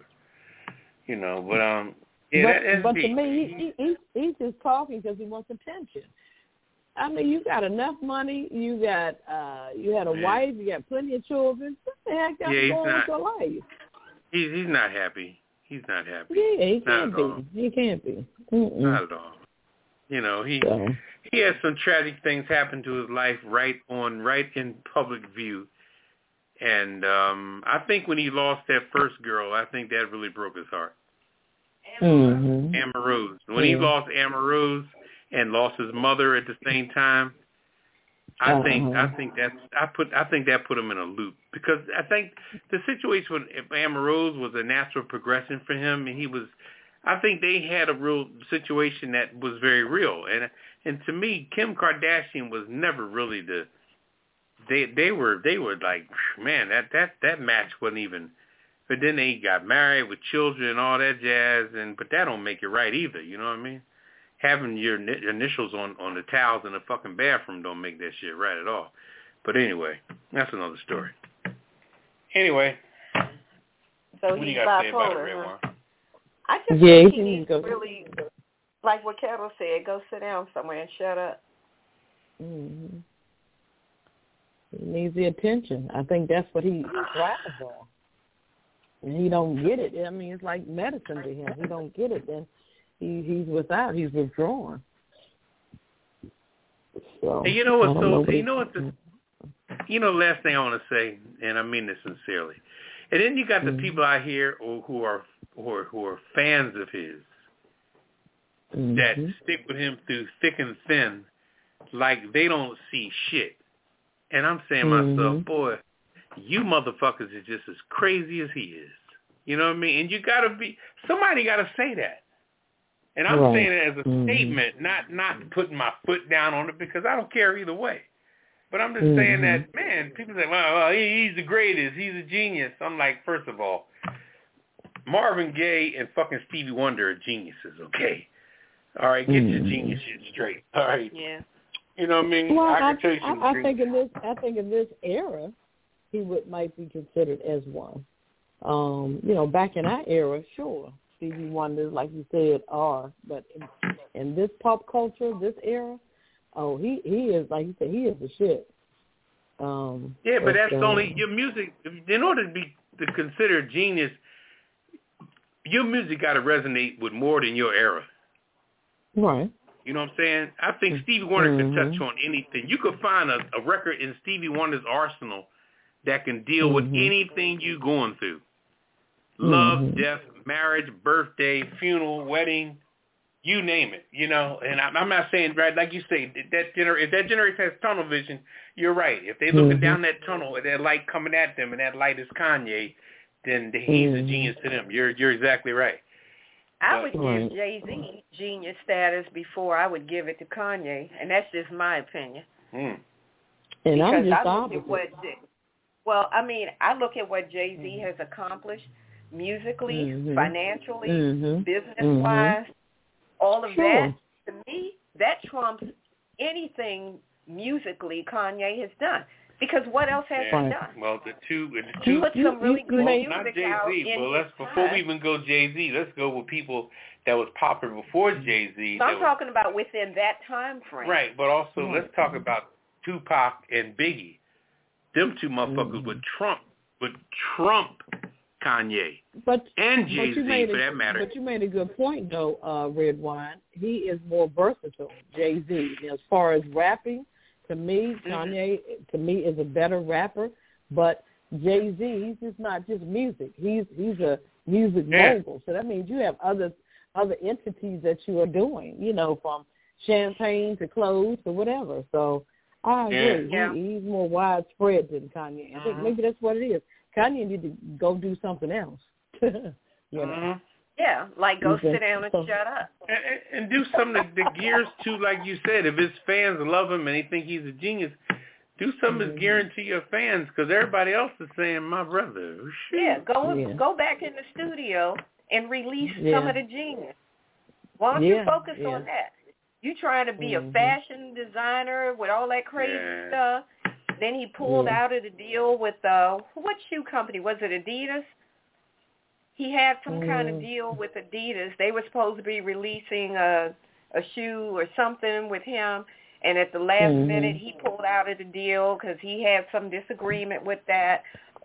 you know. But but to me, he's just talking because he wants attention. I mean, you got enough money, you got you had a wife, you got plenty of children. What the heck got going on with your life? He's not happy. He's not happy. Yeah, he can't be. He can't be. Mm-mm. Not at all. You know, he had some tragic things happen to his life right in public view. And I think when he lost that first girl, I think that really broke his heart. Amber Rose. When he lost Amber Rose and lost his mother at the same time, I think that put him in a loop, because I think the situation with Amber Rose was a natural progression for him, and I think they had a real situation that was very real. And to me, Kim Kardashian was never really they were like, man, that match wasn't even But then they got married with children and all that jazz, and but that don't make it right either, you know what I mean? Having your initials on the towels in the fucking bathroom don't make that shit right at all. But anyway, that's another story. Anyway. So what do you got to say about it, Redwine? I just think he needs to really, like what Ketel said, go sit down somewhere and shut up. Mm-hmm. He needs the attention. I think that's what he thrives on. And he don't get it. I mean, it's like medicine to him. He don't get it. Then he's without. He's withdrawn. So, and you know what? So you know what? You know, last thing I want to say, and I mean this sincerely. And then you got the people out here who are fans of his that stick with him through thick and thin, like they don't see shit. And I'm saying to myself, boy, you motherfuckers are just as crazy as he is. You know what I mean? And you gotta be, somebody gotta say that. And I'm saying it as a statement, not putting my foot down on it because I don't care either way. But I'm just saying that, man, people say, well, he's the greatest, he's a genius. I'm like, first of all, Marvin Gaye and fucking Stevie Wonder are geniuses, okay? All right, get your genius shit straight. All right. Yeah. You know what I mean? Well, I think in this era, he might be considered as one. You know, back in our era, sure, Stevie Wonder, like you said, are. But in this pop culture, this era, oh, he is, like you said, he is the shit. Yeah, but that's only your music. In order to be considered genius, your music got to resonate with more than your era. Right. You know what I'm saying? I think Stevie Wonder can touch on anything. You could find a record in Stevie Wonder's arsenal that can deal with anything you're going through. Love, death, marriage, birthday, funeral, wedding, you name it, you know. And I'm not saying, right, like you say, if that generation has tunnel vision, you're right. If they're looking down that tunnel and that light coming at them and that light is Kanye, then he's a genius to them. You're exactly right. I would give Jay-Z genius status before I would give it to Kanye, and that's just my opinion. And I'm just opposite. Well, I mean, I look at what Jay-Z has accomplished musically, financially, business-wise, all of that. To me, that trumps anything musically Kanye has done. Because what else has he done? Well, the two put some really good music out. Not Jay-Z. Well, before we even go Jay-Z, let's go with people that was popular before Jay-Z. So I'm talking about within that time frame. Right, but also let's talk about Tupac and Biggie. Them two motherfuckers would trump Kanye and Jay-Z for that matter. But you made a good point, though, Redwine. He is more versatile, Jay-Z, as far as rapping. To me, Kanye, is a better rapper, but Jay-Z, he's not just music. He's a music mogul. So that means you have other entities that you are doing, you know, from champagne to clothes to whatever. So I agree. Yeah. He's more widespread than Kanye. I think maybe that's what it is. Kanye need to go do something else. you know? Yeah, like go sit down and shut up. And do something that gears to, like you said, if his fans love him and they think he's a genius, do something that's gearing to your fans because everybody else is saying, my brother. Shoot. Yeah, go back in the studio and release some of the genius. Why don't you focus on that? You trying to be a fashion designer with all that crazy stuff. Then he pulled out of the deal with, what shoe company? Was it Adidas? He had some kind of deal with Adidas. They were supposed to be releasing a shoe or something with him, and at the last minute he pulled out of the deal because he had some disagreement with that.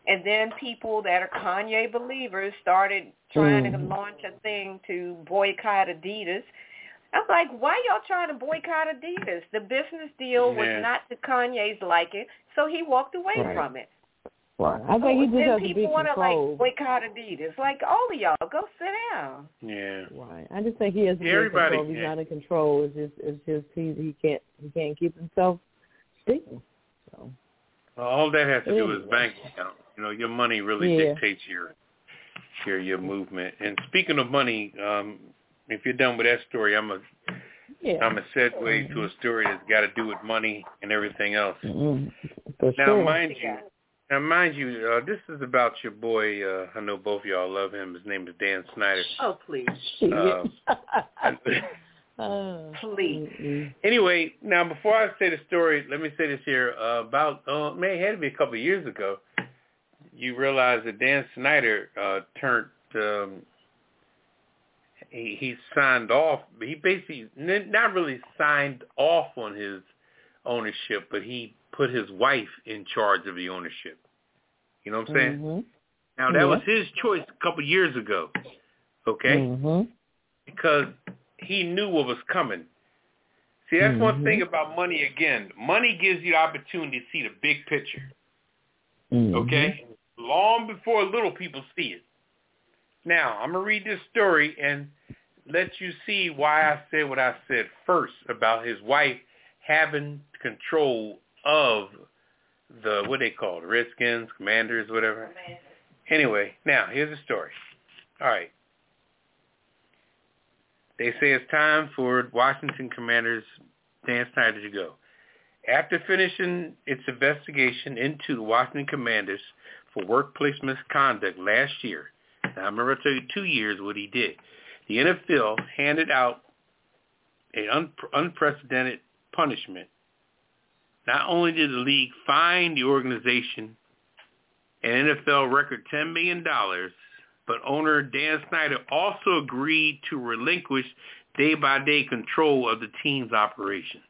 And then people that are Kanye believers started trying to launch a thing to boycott Adidas. I'm like, why y'all trying to boycott Adidas? The business deal was not to Kanye's liking, so he walked away from it. Wow. I think he just has to be controlled. Like boycott Adidas. Like all of y'all, go sit down. Yeah. Right. I just think he has to be controlled. He's not in control. It's just he can't keep himself stable. So. Well, all that has to do is bank account. You know, your money really dictates your movement. And speaking of money, if you're done with that story, I'm a segue to a story that's got to do with money and everything else. Now, mind you. Now, mind you, this is about your boy. I know both of y'all love him. His name is Dan Snyder. Oh, please. Please. Anyway, now, before I say the story, let me say this here. It had to be a couple of years ago, you realize that Dan Snyder turned... He signed off. He basically not really signed off on his ownership, but he put his wife in charge of the ownership. You know what I'm saying? Mm-hmm. Now, that was his choice a couple of years ago, okay? Mm-hmm. Because he knew what was coming. See, that's one thing about money again. Money gives you the opportunity to see the big picture, okay? Long before little people see it. Now, I'm going to read this story and let you see why I said what I said first about his wife having control of the, what they call, the Redskins, Commanders, whatever. Anyway, now, here's the story. All right. They say it's time for Washington Commanders Dan Snyder to go. After finishing its investigation into the Washington Commanders for workplace misconduct last year, now, I remember I told you 2 years what he did. The NFL handed out an unprecedented punishment. Not only did the league fine the organization an NFL record $10 million, but owner Dan Snyder also agreed to relinquish day-by-day control of the team's operations.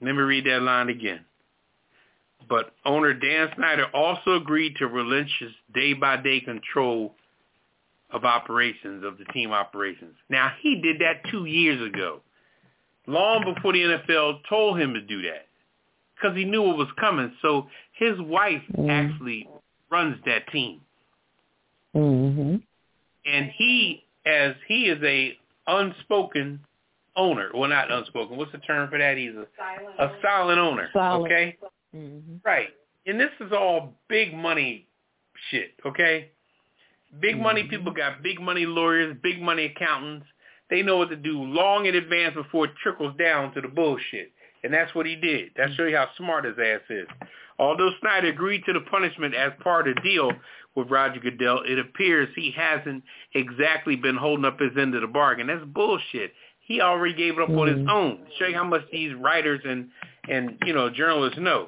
Let me read that line again. But owner Dan Snyder also agreed to relinquish day-by-day control of operations, of the team operations. Now, he did that 2 years ago, long before the NFL told him to do that, because he knew what was coming. So his wife actually runs that team. Mm-hmm. And he is a unspoken owner. Well, not unspoken. What's the term for that? He's a silent owner. Okay? Mm-hmm. Right. And this is all big money shit, okay? Big money people got big money lawyers, big money accountants. They know what to do long in advance before it trickles down to the bullshit. And that's what he did. That shows you how smart his ass is. Although Snyder agreed to the punishment as part of the deal with Roger Goodell, it appears he hasn't exactly been holding up his end of the bargain. That's bullshit. He already gave it up on his own. Show you how much these writers and you know, journalists know.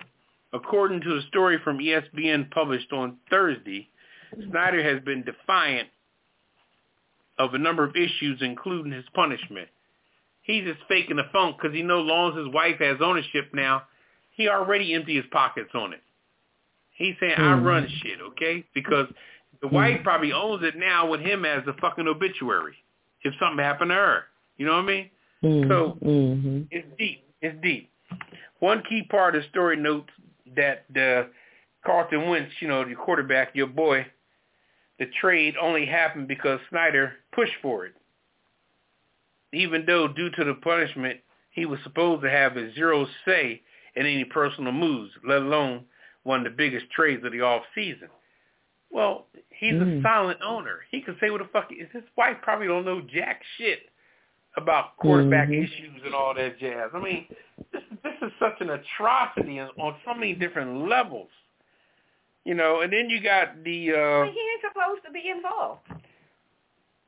According to a story from ESPN published on Thursday, Snyder has been defiant of a number of issues, including his punishment. He's just faking the funk because he knows long as his wife has ownership now, he already emptied his pockets on it. He's saying, I run shit, okay? Because the wife probably owns it now with him as the fucking obituary if something happened to her. You know what I mean? So it's deep. It's deep. One key part of the story notes that Carlton Wentz, you know, the quarterback, your boy, the trade only happened because Snyder pushed for it. Even though due to the punishment, he was supposed to have a zero say in any personal moves, let alone one of the biggest trades of the offseason. Well, he's a silent owner. He can say what the fuck is. His wife probably don't know jack shit about quarterback issues and all that jazz. I mean, this is such an atrocity on so many different levels. You know, and then you got the... he ain't supposed to be involved.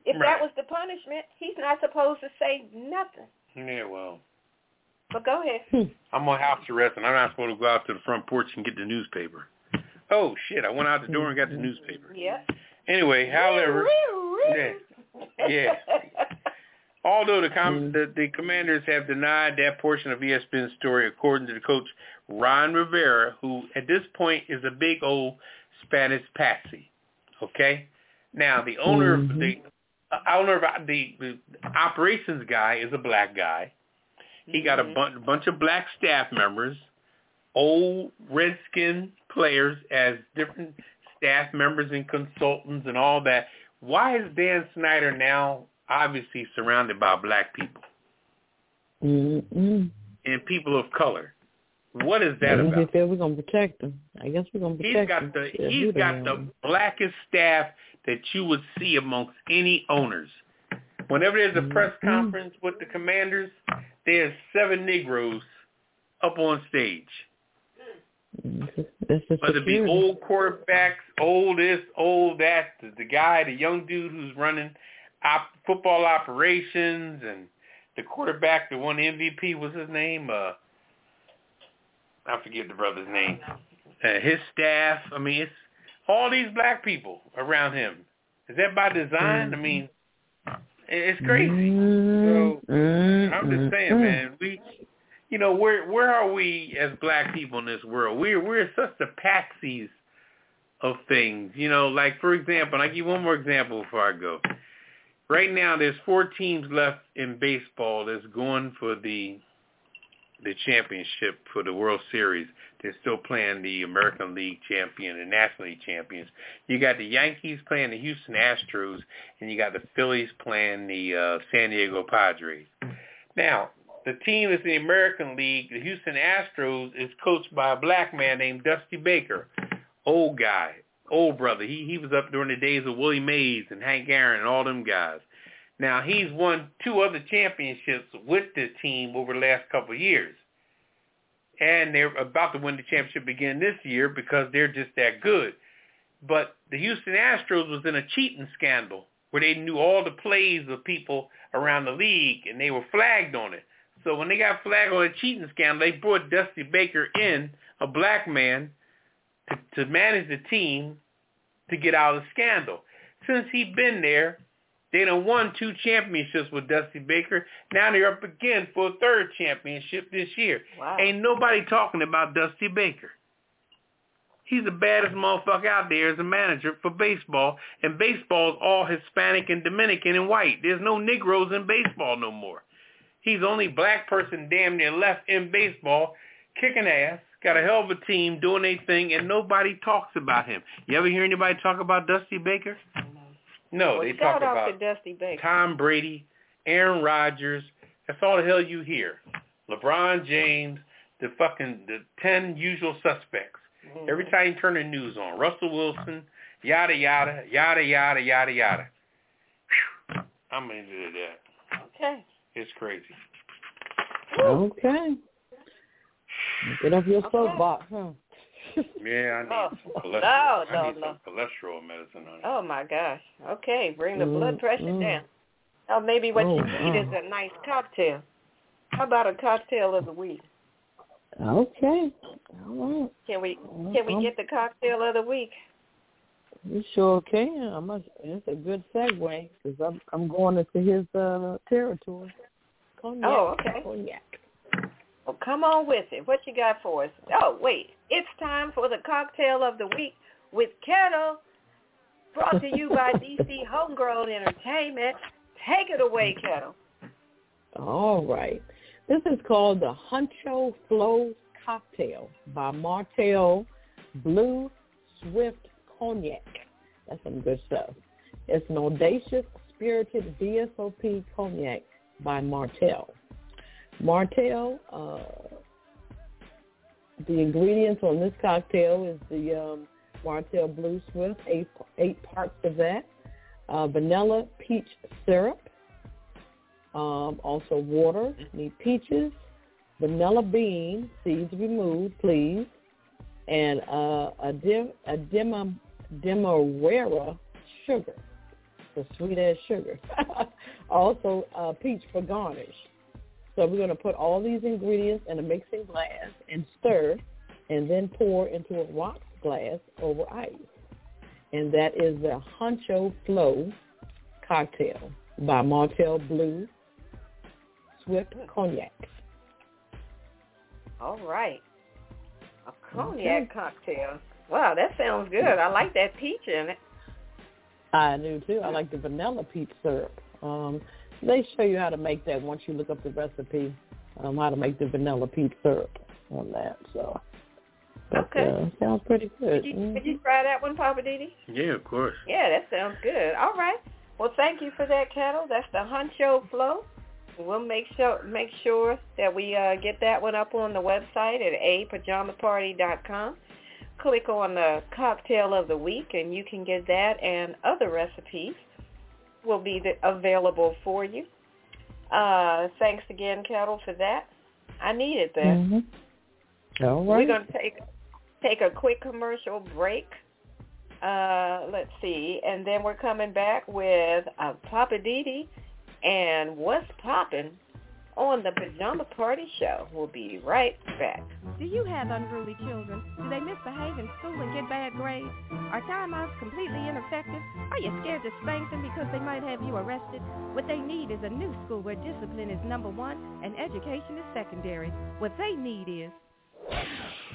If that was the punishment, he's not supposed to say nothing. Yeah, well... But go ahead. I'm on house arrest, and I'm not supposed to go out to the front porch and get the newspaper. Oh, shit, I went out the door and got the newspaper. Yeah. Anyway, however... Yeah. Although the Commanders have denied that portion of ESPN's story, according to the coach Ron Rivera, who at this point is a big old Spanish patsy. Okay? Now, the owner of the operations guy is a black guy. He got a bunch of black staff members, old Redskin players as different staff members and consultants and all that. Why is Dan Snyder now obviously surrounded by black people and people of color? What is that about? We're gonna protect them. I guess we're gonna protect them. He's got the blackest staff that you would see amongst any owners. Whenever there's a press conference with the Commanders, there's 7 Negroes up on stage. Whether it be old quarterbacks, old this, old that, the guy, the young dude who's running football operations, and the quarterback that won the MVP, what's his name? I forget the brother's name. His staff. I mean, it's all these black people around him. Is that by design? I mean, it's crazy. So I'm just saying, man, where are we as black people in this world? We're such the patsies of things. Like, for example, and I'll give you one more example before I go. Right now, there's 4 teams left in baseball that's going for the championship for the World Series. They're still playing the American League champion and National League champions. You got the Yankees playing the Houston Astros, and you got the Phillies playing the San Diego Padres. Now, the team that's in the American League, the Houston Astros, is coached by a black man named Dusty Baker, old guy, old brother. He was up during the days of Willie Mays and Hank Aaron and all them guys. Now, he's won 2 other championships with the team over the last couple of years. And they're about to win the championship again this year because they're just that good. But the Houston Astros was in a cheating scandal where they knew all the plays of people around the league, and they were flagged on it. So when they got flagged on a cheating scandal, they brought Dusty Baker in, a black man, to manage the team to get out of the scandal. Since he's been there, they done won 2 championships with Dusty Baker. Now they're up again for a 3rd championship this year. Wow. Ain't nobody talking about Dusty Baker. He's the baddest motherfucker out there as a manager for baseball, and baseball's all Hispanic and Dominican and white. There's no Negroes in baseball no more. He's the only black person damn near left in baseball, kicking ass, got a hell of a team, doing their thing, and nobody talks about him. You ever hear anybody talk about Dusty Baker? No, they talk about Dusty Baker, Tom Brady, Aaron Rodgers. That's all the hell you hear. LeBron James, the 10 usual suspects. Mm-hmm. Every time you turn the news on, Russell Wilson, yada, yada, yada, yada, yada, yada. Whew. I'm into that. Okay. It's crazy. Okay. Get off your soapbox, huh? Yeah, I need some cholesterol. Some cholesterol medicine on it. Oh, my gosh. Okay, bring the blood pressure down. Or maybe what you need is a nice cocktail. How about a cocktail of the week? Okay. All right. Can we get the cocktail of the week? You sure can. It's a good segue because I'm going into his territory. Cognac. Oh, okay. Cognac. Well, come on with it. What you got for us? Oh, wait. It's time for the Cocktail of the Week with Ketel, brought to you by DC Homegrown Entertainment. Take it away, Ketel. All right. This is called the Huncho Flow Cocktail by Martell Blue Swift Cognac. That's some good stuff. It's an audacious, spirited VSOP cognac by Martell. Martell, the ingredients on this cocktail is the Martell Blue Swift, 8 parts of that, vanilla peach syrup, also water, need peaches, vanilla bean, seeds removed, please, and a demerara sugar, the sweet-ass sugar, also peach for garnish. So we're going to put all these ingredients in a mixing glass and stir and then pour into a rocks glass over ice. And that is the Huncho Flow Cocktail by Martell Blue Swift Cognac. All right. A cognac cocktail. Wow, that sounds good. I like that peach in it. I do, too. I like the vanilla peach syrup. They show you how to make that once you look up the recipe, how to make the vanilla peach syrup on that. So, sounds pretty good. Could you try that one, Poppa DD? Yeah, of course. Yeah, that sounds good. All right. Well, thank you for that, Ketel. That's the Huncho Flow. We'll make sure that we get that one up on the website at apajamaparty.com. Click on the Cocktail of the Week, and you can get that and other recipes will be available for you. Thanks again, Ketel, for that. I needed that. Mm-hmm. All right. We're going to take take a quick commercial break. Let's see. And then we're coming back with Poppa DD and What's Poppin' on the Pajama Party Show. We'll be right back. Do you have unruly children? Do they misbehave in school and get bad grades? Are timeouts completely ineffective? Are you scared to spank them because they might have you arrested? What they need is a new school where discipline is number one and education is secondary. What they need is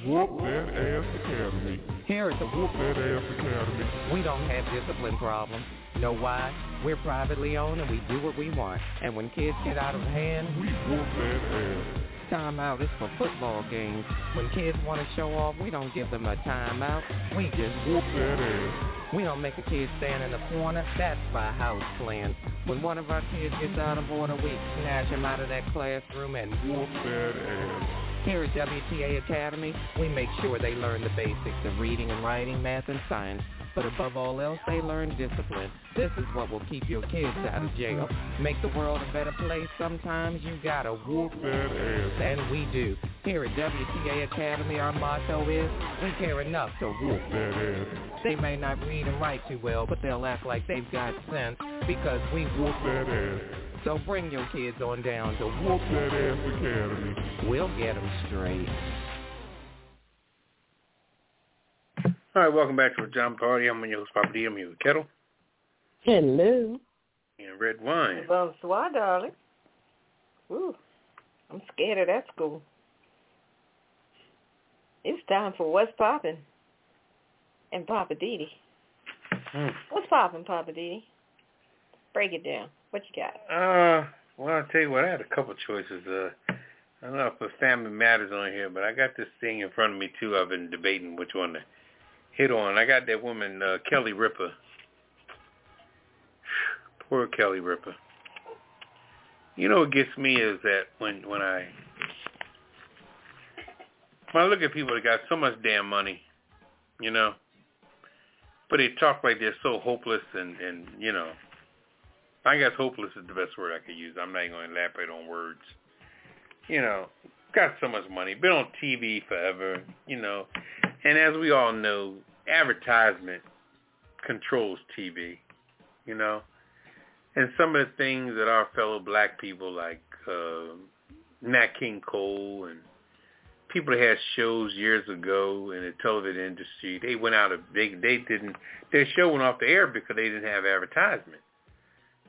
Whoop That Ass Academy. Here at the Whoop That Ass Academy, we don't have discipline problems. Know why? We're privately owned and we do what we want. And when kids get out of hand, we whoop that ass. Timeout is for football games. When kids want to show off, we don't give them a timeout. We just whoop that ass. We don't make a kid stand in the corner. That's by house plan. When one of our kids gets out of order, we snatch him out of that classroom and whoop that ass. Here at WTA Academy, we make sure they learn the basics of reading and writing, math and science. But above all else, they learn discipline. This is what will keep your kids out of jail. Make the world a better place. Sometimes you gotta whoop that ass. And we do. Here at WTA Academy, our motto is, we care enough to whoop that ass. They may not read and write too well, but they'll act like they've got sense because we whoop that ass. So bring your kids on down to Whoop That Ass Academy. We'll get them straight. All right, welcome back to the John Party. I'm your host, Papa D. I'm here with Ketel. Hello. And Redwine. Bonsoir, darling. Ooh, I'm scared of that school. It's time for What's Poppin' and Poppa DD. What's poppin', Poppa DD? Break it down. What you got? Well, I'll tell you what, I had a couple choices. I don't know if I put Family Matters on here, but I got this thing in front of me, too. I've been debating which one to hit on. I got that woman, Kelly Ripa. Poor Kelly Ripa. You know what gets me is that when I look at people that got so much damn money, you know, but they talk like they're so hopeless and you know, I guess hopeless is the best word I could use. I'm not even going to elaborate on words. You know, got so much money. Been on TV forever, you know. And as we all know, advertisement controls TV, you know. And some of the things that our fellow black people like Nat King Cole and people that had shows years ago in the television industry, they went out of, they didn't, their show went off the air because they didn't have advertisement.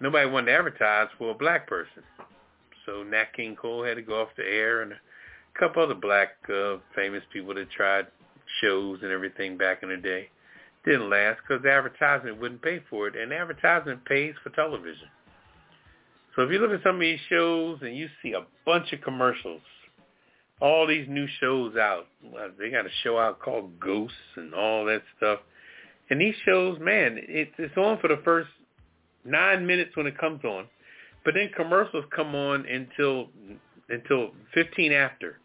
Nobody wanted to advertise for a black person. So Nat King Cole had to go off the air, and a couple other black famous people that tried shows and everything back in the day. Didn't last because advertisement wouldn't pay for it, and advertisement pays for television. So if you look at some of these shows and you see a bunch of commercials, all these new shows out, they got a show out called Ghosts and all that stuff. And these shows, man, it's on for the first 9 minutes when it comes on, but then commercials come on until 15 after.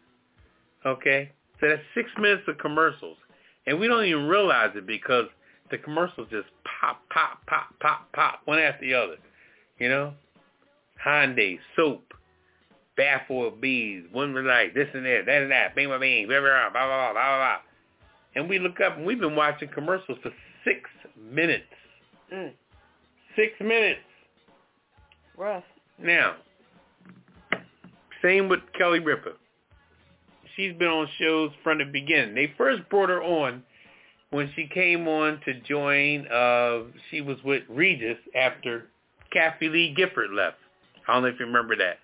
Okay, so that's 6 minutes of commercials, and we don't even realize it because the commercials just pop, pop, pop, pop, pop, one after the other. You know, Hyundai soap, bath oil beads, women like this and that, that and that, bing, bing, bing, blah, blah, blah, blah, blah, blah. And we look up and we've been watching commercials for 6 minutes. 6 minutes. Rough. Now, same with Kelly Ripa. She's been on shows from the beginning. They first brought her on when she came on to join, she was with Regis after Kathy Lee Gifford left. I don't know if you remember that.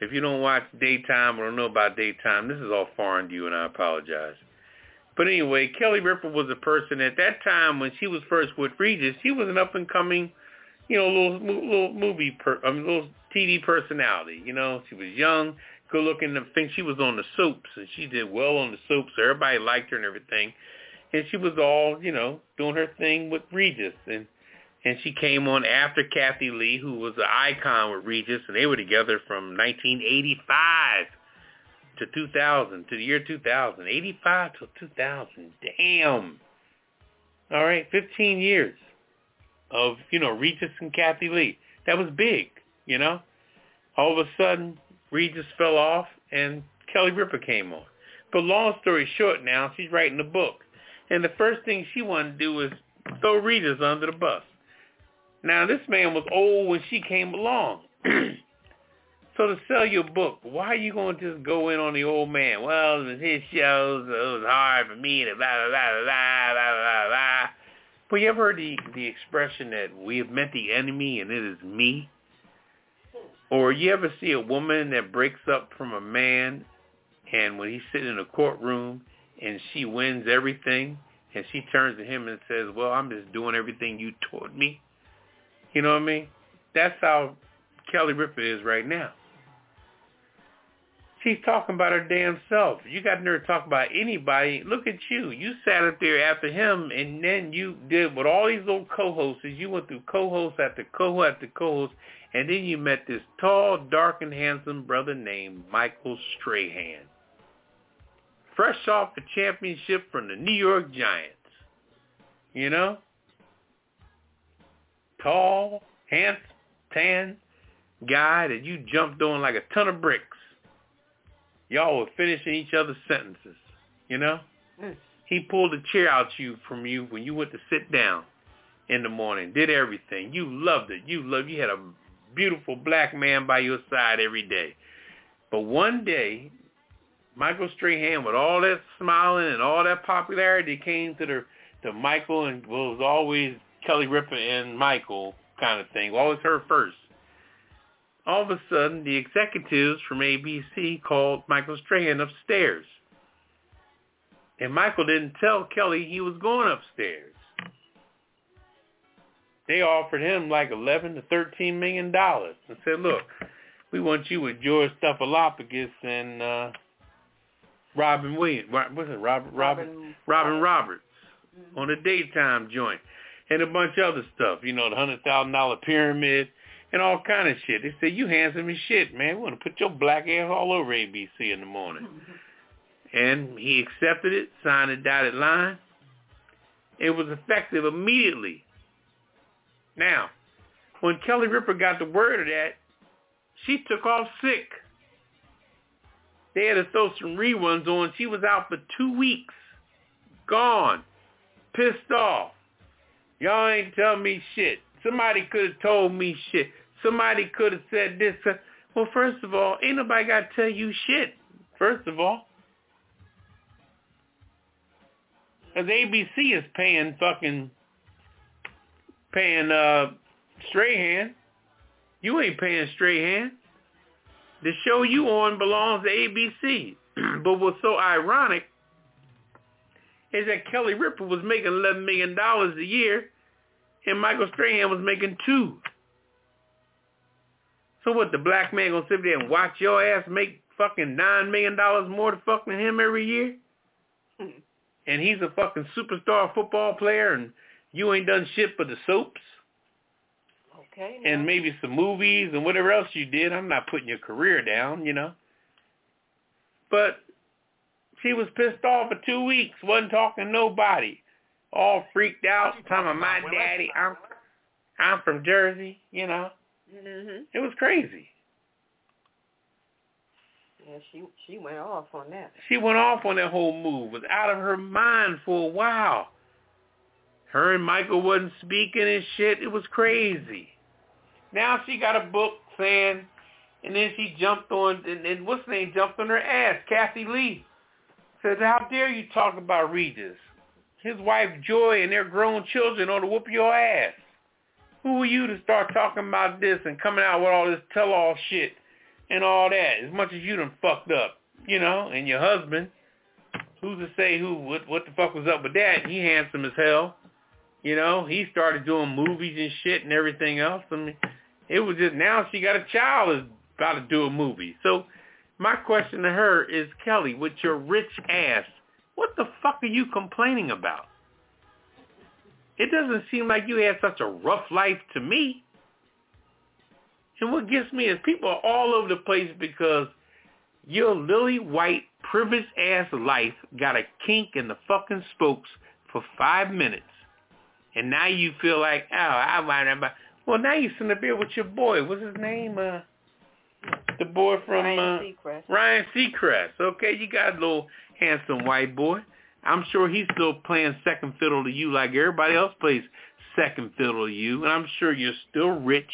If you don't watch daytime or don't know about daytime, this is all foreign to you and I apologize. But anyway, Kelly Ripa was a person at that time when she was first with Regis, she was an up-and-coming, you know, little movie, little TV personality. You know, she was young, good-looking. I think she was on the soaps, and she did well on the soaps. So everybody liked her and everything, and she was all, you know, doing her thing with Regis, and she came on after Kathy Lee, who was an icon with Regis, and they were together from 1985 to 2000, to the year 2000, 85 to 2000. Damn. All right, 15 years. Of, you know, Regis and Kathy Lee. That was big, you know. All of a sudden, Regis fell off and Kelly Ripa came on. But long story short now, she's writing a book. And the first thing she wanted to do was throw readers under the bus. Now, this man was old when she came along. So to sell your book, why are you going to just go in on the old man? Well, it was his shows. It was hard for me to blah, blah, blah, blah, blah, blah. Well, you ever heard the expression that we have met the enemy and it is me? Or you ever see a woman that breaks up from a man and when he's sitting in a courtroom and she wins everything and she turns to him and says, well, I'm just doing everything you taught me? You know what I mean? That's how Kelly Ripa is right now. She's talking about her damn self. You got nerve to talk about anybody. Look at you. You sat up there after him, and then you did with all these little co-hosts. You went through co-host after co-host after co-host, and then you met this tall, dark, and handsome brother named Michael Strahan, fresh off the championship from the New York Giants. You know? Tall, handsome, tan guy that you jumped on like a ton of bricks. Y'all were finishing each other's sentences, you know? Mm. He pulled a chair out from you when you went to sit down in the morning, did everything. You loved it. You had a beautiful black man by your side every day. But one day, Michael Strahan, with all that smiling and all that popularity, came to the Michael, and well, it was always Kelly Ripa and Michael kind of thing. Always her first. All of a sudden, the executives from ABC called Michael Strahan upstairs. And Michael didn't tell Kelly he was going upstairs. They offered him like $11 to $13 million and said, look, we want you with George Stephalopoulos and Robin Roberts mm-hmm. on a daytime joint and a bunch of other stuff, you know, the $100,000 pyramid. And all kind of shit. They said, you handsome as shit, man. We want to put your black ass all over ABC in the morning. And he accepted it, signed a dotted line. It was effective immediately. Now, when Kelly Ripa got the word of that, she took off sick. They had to throw some reruns on. She was out for 2 weeks. Gone. Pissed off. Y'all ain't telling me shit. Somebody could have told me shit. Somebody could have said this. Well, first of all, ain't nobody got to tell you shit, first of all. Because ABC is paying Strahan. You ain't paying Strahan. The show you on belongs to ABC. But what's so ironic is that Kelly Ripa was making $11 million a year. And Michael Strahan was making $2 million. So what, the black man gonna sit there and watch your ass make fucking $9 million more to fuck than him every year? And he's a fucking superstar football player and you ain't done shit but the soaps. Okay. No. And maybe some movies and whatever else you did. I'm not putting your career down, you know. But she was pissed off for 2 weeks, wasn't talking to nobody. All freaked out, talking about my daddy. I'm from Jersey, you know. Mm-hmm. It was crazy. Yeah, she went off on that. She went off on that whole move. Was out of her mind for a while. Her and Michael wasn't speaking and shit. It was crazy. Now she got a book saying, and then she jumped on, and what's her name jumped on her ass? Kathy Lee said, "How dare you talk about Regis? His wife, Joy, and their grown children ought to whoop your ass. Who are you to start talking about this and coming out with all this tell-all shit and all that, as much as you done fucked up, you know, and your husband, who's to say what the fuck was up with that? He handsome as hell, you know. He started doing movies and shit and everything else. I mean, it was just now she got a child is about to do a movie. So my question to her is, Kelly, with your rich ass, what the fuck are you complaining about? It doesn't seem like you had such a rough life to me. And what gets me is people are all over the place because your lily white, privileged ass life got a kink in the fucking spokes for 5 minutes. And now you feel like, oh, I want to... Well, now you sitting up here with your boy. What's his name? the boy from Ryan Seacrest. Ryan Seacrest. Okay, you got a little handsome white boy. I'm sure he's still playing second fiddle to you like everybody else plays second fiddle to you. And I'm sure you're still rich.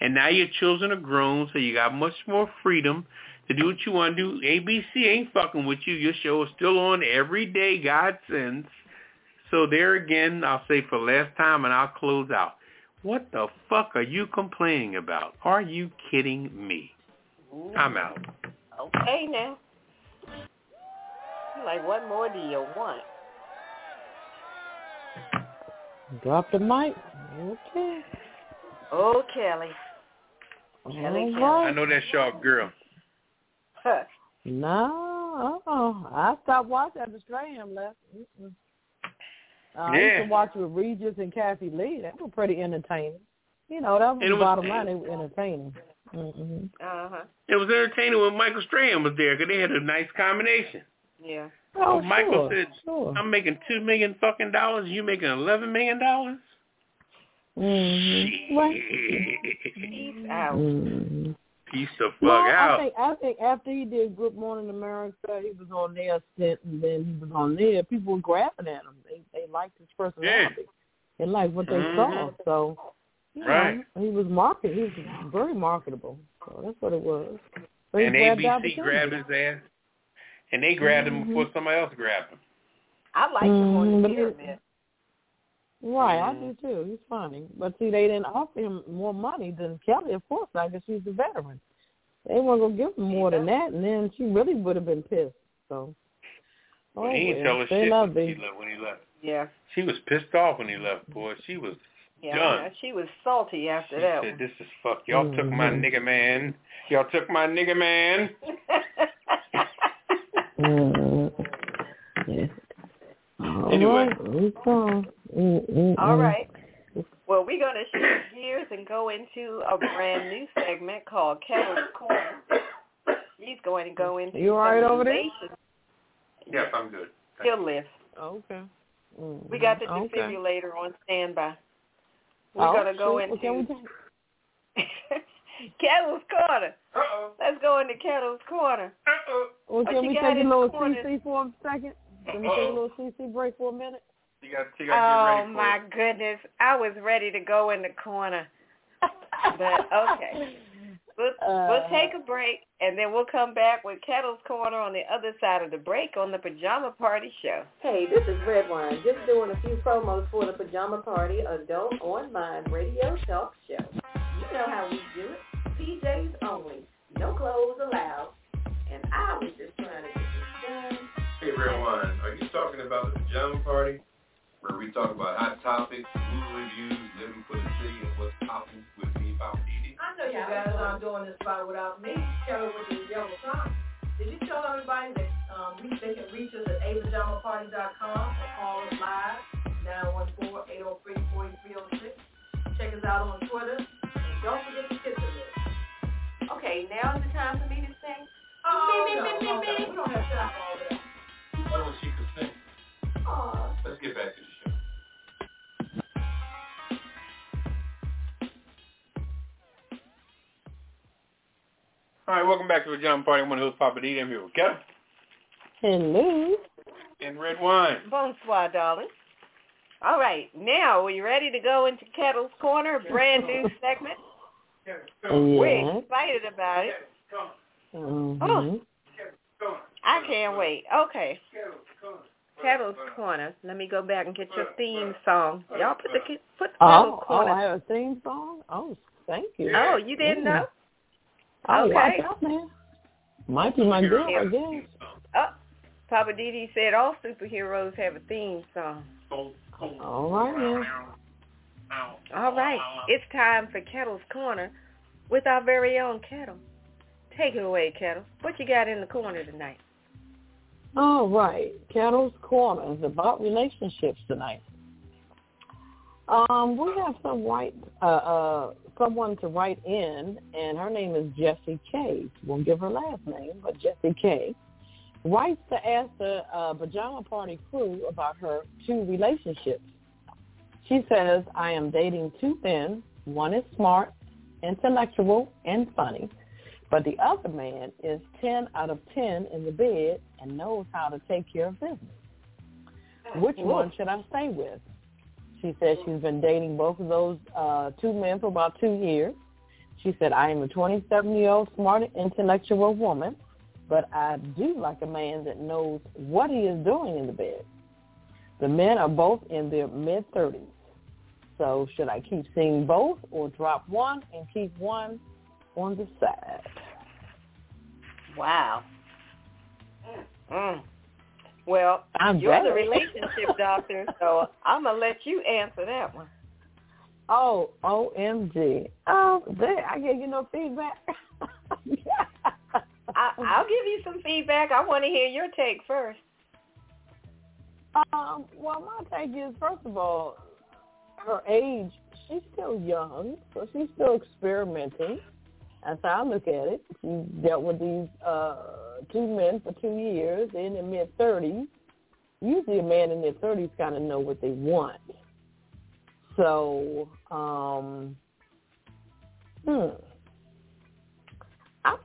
And now your children are grown, so you got much more freedom to do what you want to do. ABC ain't fucking with you. Your show is still on every day, God sends. So there again, I'll say for the last time, and I'll close out. What the fuck are you complaining about? Are you kidding me? Ooh. I'm out. Okay, now. Like, what more do you want? Drop the mic. Okay. Oh, Kelly. Kelly. I know that sharp girl. Huh. No. I stopped watching after Strahan left. I used to watch with Regis and Kathy Lee. That was pretty entertaining. You know, that was the bottom line. It was entertaining. Mm-hmm. Uh-huh. It was entertaining when Michael Strahan was there because they had a nice combination. Yeah. Oh, so Michael said, I'm making $2 million fucking dollars. You making $11 million? Mm-hmm. What? Peace out. Mm-hmm. Peace the fuck out. I think after he did Good Morning America, he was on their stint, and then he was on there. People were grabbing at him. They liked his personality. Yeah. They liked what they saw. So, you know, he was very marketable. So that's what it was. So and ABC grabbed his ass. And they grabbed him before somebody else grabbed him. I like him on the pyramid. Right, I do too. He's funny. But see, they didn't offer him more money than Kelly, of course, not because she's a veteran. They weren't going to give him more than that, and then she really would have been pissed. So, he didn't tell her shit when he left. Yeah. She was pissed off when he left, boy. She was done. She was salty after that. She said, this is fuck. Y'all took my nigga, man. Y'all took my nigga, man. Yeah. Anyway. All right. Well, we're going to shift gears and go into a brand new segment called Ketel's Corner. She's going to go into... You all right over there? Yes, I'm good. Still live. Okay. We got the defibrillator on standby. We're going to go into... Ketel's Corner. Uh-oh. Let's go into Ketel's Corner. Uh-oh. Well, can we take a little CC for a second? Can we take a little CC break for a minute? You got to get ready for my goodness. I was ready to go in the corner. But, okay. We'll take a break, and then we'll come back with Ketel's Corner on the other side of the break on the Pajama Party Show. Hey, this is Redwine, just doing a few promos for the Pajama Party Adult Online Radio Talk Show. You know how we do it. PJs only. No clothes allowed. And I was just trying to get this done. Hey, Redwine, are you talking about the Pajama Party, where we talk about hot topics, movie reviews, living for the city, and what's popping with me, Poppa DD? I know you guys aren't doing this spot without me, Kelly with the yellow socks. Did you tell everybody that they can reach us at apajamaparty.com or call us live, 914-803-4306. Check us out on Twitter, and don't forget to tip the list. Okay, now is the time for me to sing. Oh, no, we don't have time for all that. Why would she could sing? Aww. Let's get back to the show. All right, welcome back to the Pajama Party. I'm one of those Poppa DD. I'm here with Ketel. Hello. And Redwine. Bonsoir, darling. All right, now, are you ready to go into Ketel's Corner? Brand new segment. We're excited about it. Oh, I can't wait. Okay. Ketel's Corner. Let me go back and get your theme song. Y'all put Ketel's Corner. Oh, I have a theme song? Oh, thank you. Oh, you didn't know? Oh, okay. Man. Might be my girl, I guess. Oh, Poppa DD said all superheroes have a theme song. All right, man. All right. It's time for Ketel's Corner with our very own Ketel. Take it away, Ketel. What you got in the corner tonight? All right. Ketel's Corner is about relationships tonight. We have someone to write in, and her name is Jessie K. Won't give her last name, but Jessie K. writes to ask the Pajama Party crew about her two relationships. She says, I am dating two men. One is smart, intellectual, and funny. But the other man is 10 out of 10 in the bed and knows how to take care of business. Which one should I stay with? She says she's been dating both of those two men for about 2 years. She said, I am a 27-year-old smart, intellectual woman, but I do like a man that knows what he is doing in the bed. The men are both in their mid-30s. So should I keep seeing both or drop one and keep one on the side? Wow. Mm. Well, you're the relationship doctor, so I'm going to let you answer that one. Oh, OMG. Oh, I gave you no feedback. I'll give you some feedback. I want to hear your take first. Well, my take is, first of all, her age, she's still young, so she's still experimenting. That's how I look at it. She's dealt with these two men for 2 years. They're in their mid-30s. Usually a man in their 30s kind of know what they want. So, I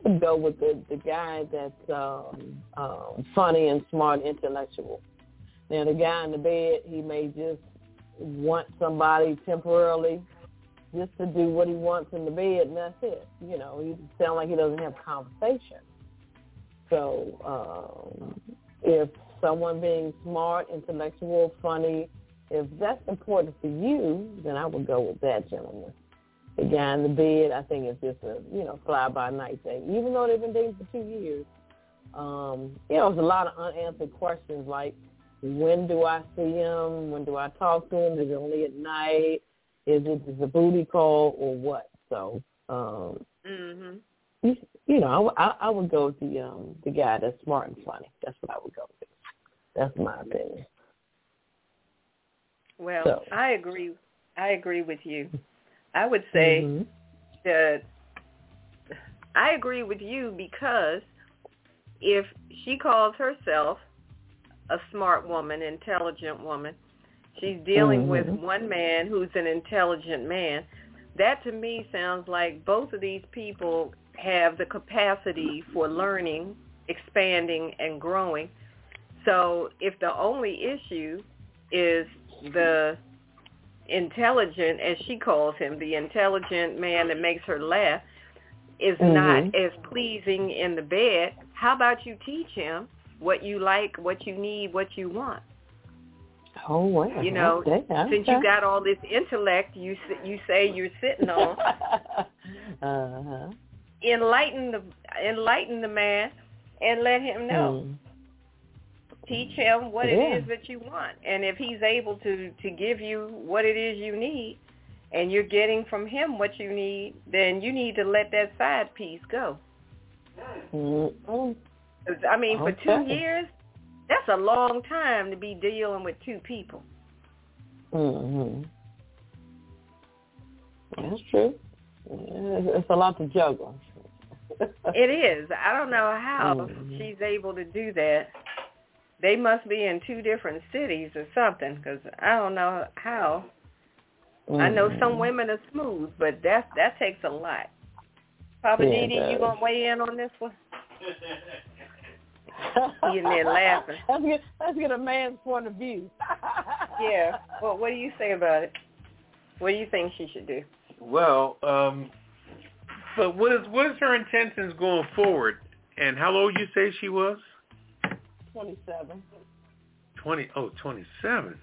would go with the guy that's funny and smart, intellectual. Now, the guy in the bed, he may just want somebody temporarily just to do what he wants in the bed, and that's it. You know, he sounds like he doesn't have conversation. So if someone being smart, intellectual, funny, if that's important for you, then I would go with that gentleman. The guy in the bed, I think it's just a, fly-by-night thing. Even though they've been dating for 2 years, there's a lot of unanswered questions like, when do I see him? When do I talk to him? Is it only at night? Is it a booty call or what? So, I would go with the guy that's smart and funny. That's what I would go with. That's my opinion. Well, so. I agree with you. I would say that I agree with you because if she calls herself a smart woman, intelligent woman, she's dealing with one man who's an intelligent man. That to me sounds like both of these people have the capacity for learning, expanding, and growing. So if the only issue is the intelligent, as she calls him, the intelligent man that makes her laugh, is not as pleasing in the bed, how about you teach him what you like, what you need, what you want? Oh, wow. Since you got all this intellect you say you're sitting on, enlighten the man and let him know. Teach him what it is that you want. And if he's able to give you what it is you need and you're getting from him what you need, then you need to let that side piece go. I mean, for 2 years, that's a long time to be dealing with two people. Mm-hmm. That's true. It's a lot to juggle. It is. I don't know how she's able to do that. They must be in two different cities or something, because I don't know how. I know some women are smooth, but that takes a lot. Papa Didi, you going to weigh in on this one? He's in there laughing. Let's get a man's point of view. Yeah. Well, what do you say about it? What do you think she should do? Well, so what is her intentions going forward? And how old you say she was? 27. 27.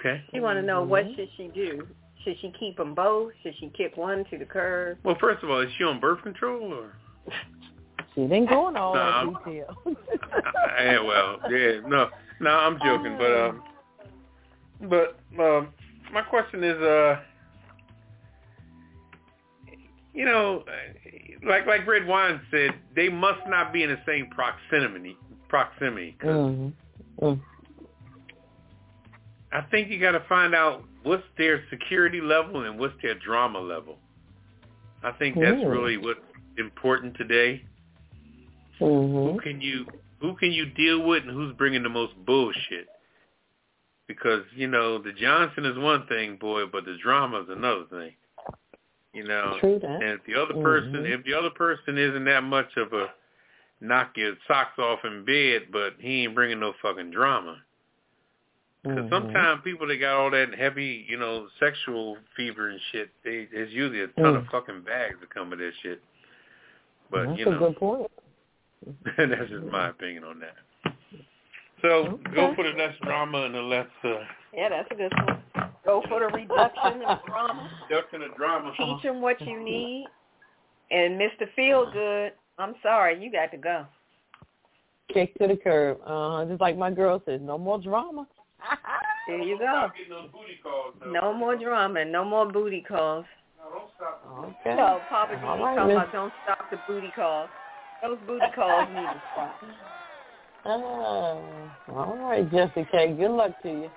Okay. She want to know what should she do? Should she keep them both? Should she kick one to the curb? Well, first of all, is she on birth control or? She didn't go on all that detail. No, I'm joking, but my question is, like Redwine said, they must not be in the same proximity. I think you got to find out what's their security level and what's their drama level. I think that's really what's important today. Mm-hmm. Who can you deal with, and who's bringing the most bullshit? Because the Johnson is one thing, boy, but the drama is another thing. You know, and if the other person, if the other person isn't that much of a knock your socks off in bed, but he ain't bringing no fucking drama. Because sometimes people that got all that heavy, you know, sexual fever and shit, there's usually a ton of fucking bags that come with that shit. But that's, you know, a good point. That's just my opinion on that. So go for the less drama and the less. Yeah, that's a good one. Go for the reduction of drama. Reduction of drama. Teach them what you need. And Mr. Feelgood, I'm sorry, you got to go. Kick to the curb. Just like my girl says, no more drama. There you go. No more drama, no more booty calls. No, don't stop the booty calls. So Papa D talking about don't stop the booty calls. Those booty calls need to stop. All right, Jessie K. Good luck to you.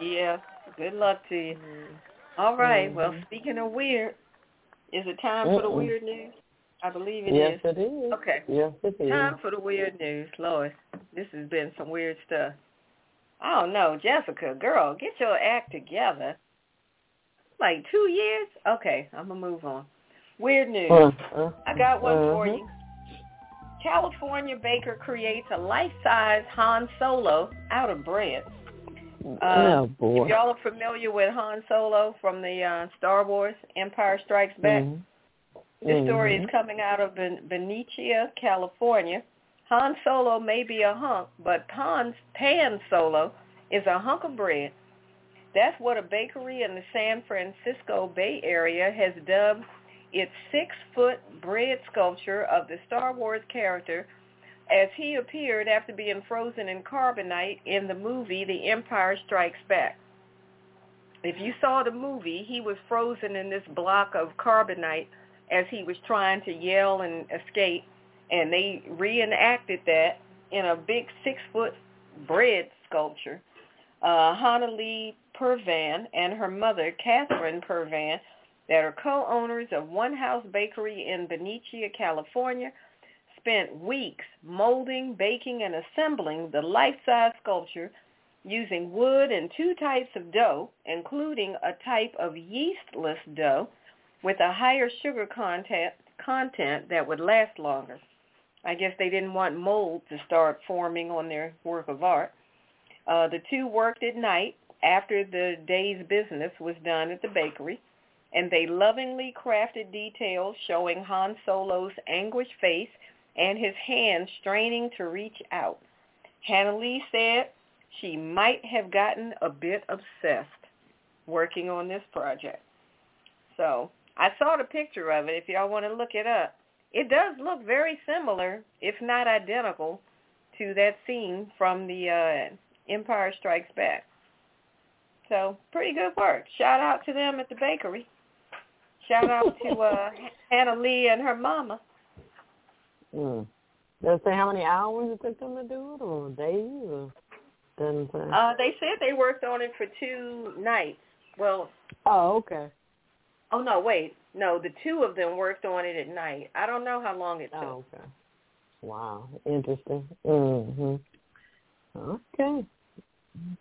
Yeah, good luck to you. All right, well, speaking of weird, is it time for the weird news? I believe it is. Yes, it is. Okay. Yes, it is. Time for the weird news. Lois, this has been some weird stuff. I don't know, Jessica, girl, get your act together. Like 2 years? Okay, I'm going to move on. Weird news. I got one for you. California baker creates a life-size Han Solo out of bread. Oh, boy. If y'all are familiar with Han Solo from the Star Wars Empire Strikes Back, this story is coming out of Benicia, California. Han Solo may be a hunk, but Pan Solo is a hunk of bread. That's what a bakery in the San Francisco Bay Area has dubbed its 6-foot bread sculpture of the Star Wars character, as he appeared after being frozen in carbonite in the movie The Empire Strikes Back. If you saw the movie, he was frozen in this block of carbonite as he was trying to yell and escape, and they reenacted that in a big 6-foot bread sculpture. Hannah Lee Purvan and her mother, Catherine Purvan, that are co-owners of One House Bakery in Benicia, California, spent weeks molding, baking, and assembling the life-size sculpture using wood and 2 types of dough, including a type of yeastless dough with a higher sugar content that would last longer. I guess they didn't want mold to start forming on their work of art. The 2 worked at night after the day's business was done at the bakery, and they lovingly crafted details showing Han Solo's anguished face and his hands straining to reach out. Hannah Lee said she might have gotten a bit obsessed working on this project. So I saw the picture of it, if y'all want to look it up. It does look very similar, if not identical, to that scene from the Empire Strikes Back. So pretty good work. Shout out to them at the bakery. Shout out to Hannah Lee and her mama. Does it say how many hours it took them to do it, or days? Or doesn't say? They said they worked on it for 2 nights. Well. Oh, okay. Oh, no, wait. No, the 2 of them worked on it at night. I don't know how long it took. Oh, okay. Wow. Interesting. Okay.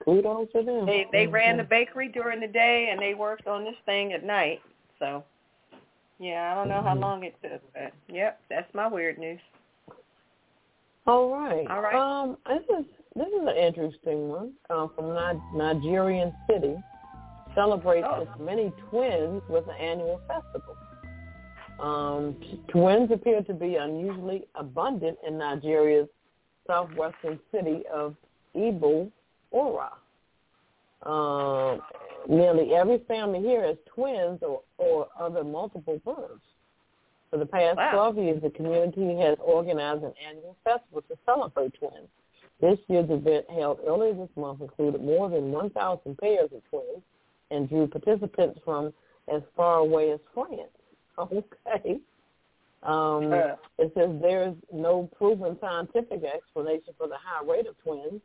Kudos to them. They ran the bakery during the day, and they worked on this thing at night. So, yeah, I don't know how long it took, but, yep, that's my weird news. All right. This is an interesting one from Nigerian city. Celebrates its many twins with an annual festival. Twins appear to be unusually abundant in Nigeria's southwestern city of Igbo-Ora. Nearly every family here has twins or other multiple births. For the past 12 years, the community has organized an annual festival to celebrate twins. This year's event, held earlier this month, included more than 1,000 pairs of twins, and drew participants from as far away as France. Okay. It says there is no proven scientific explanation for the high rate of twins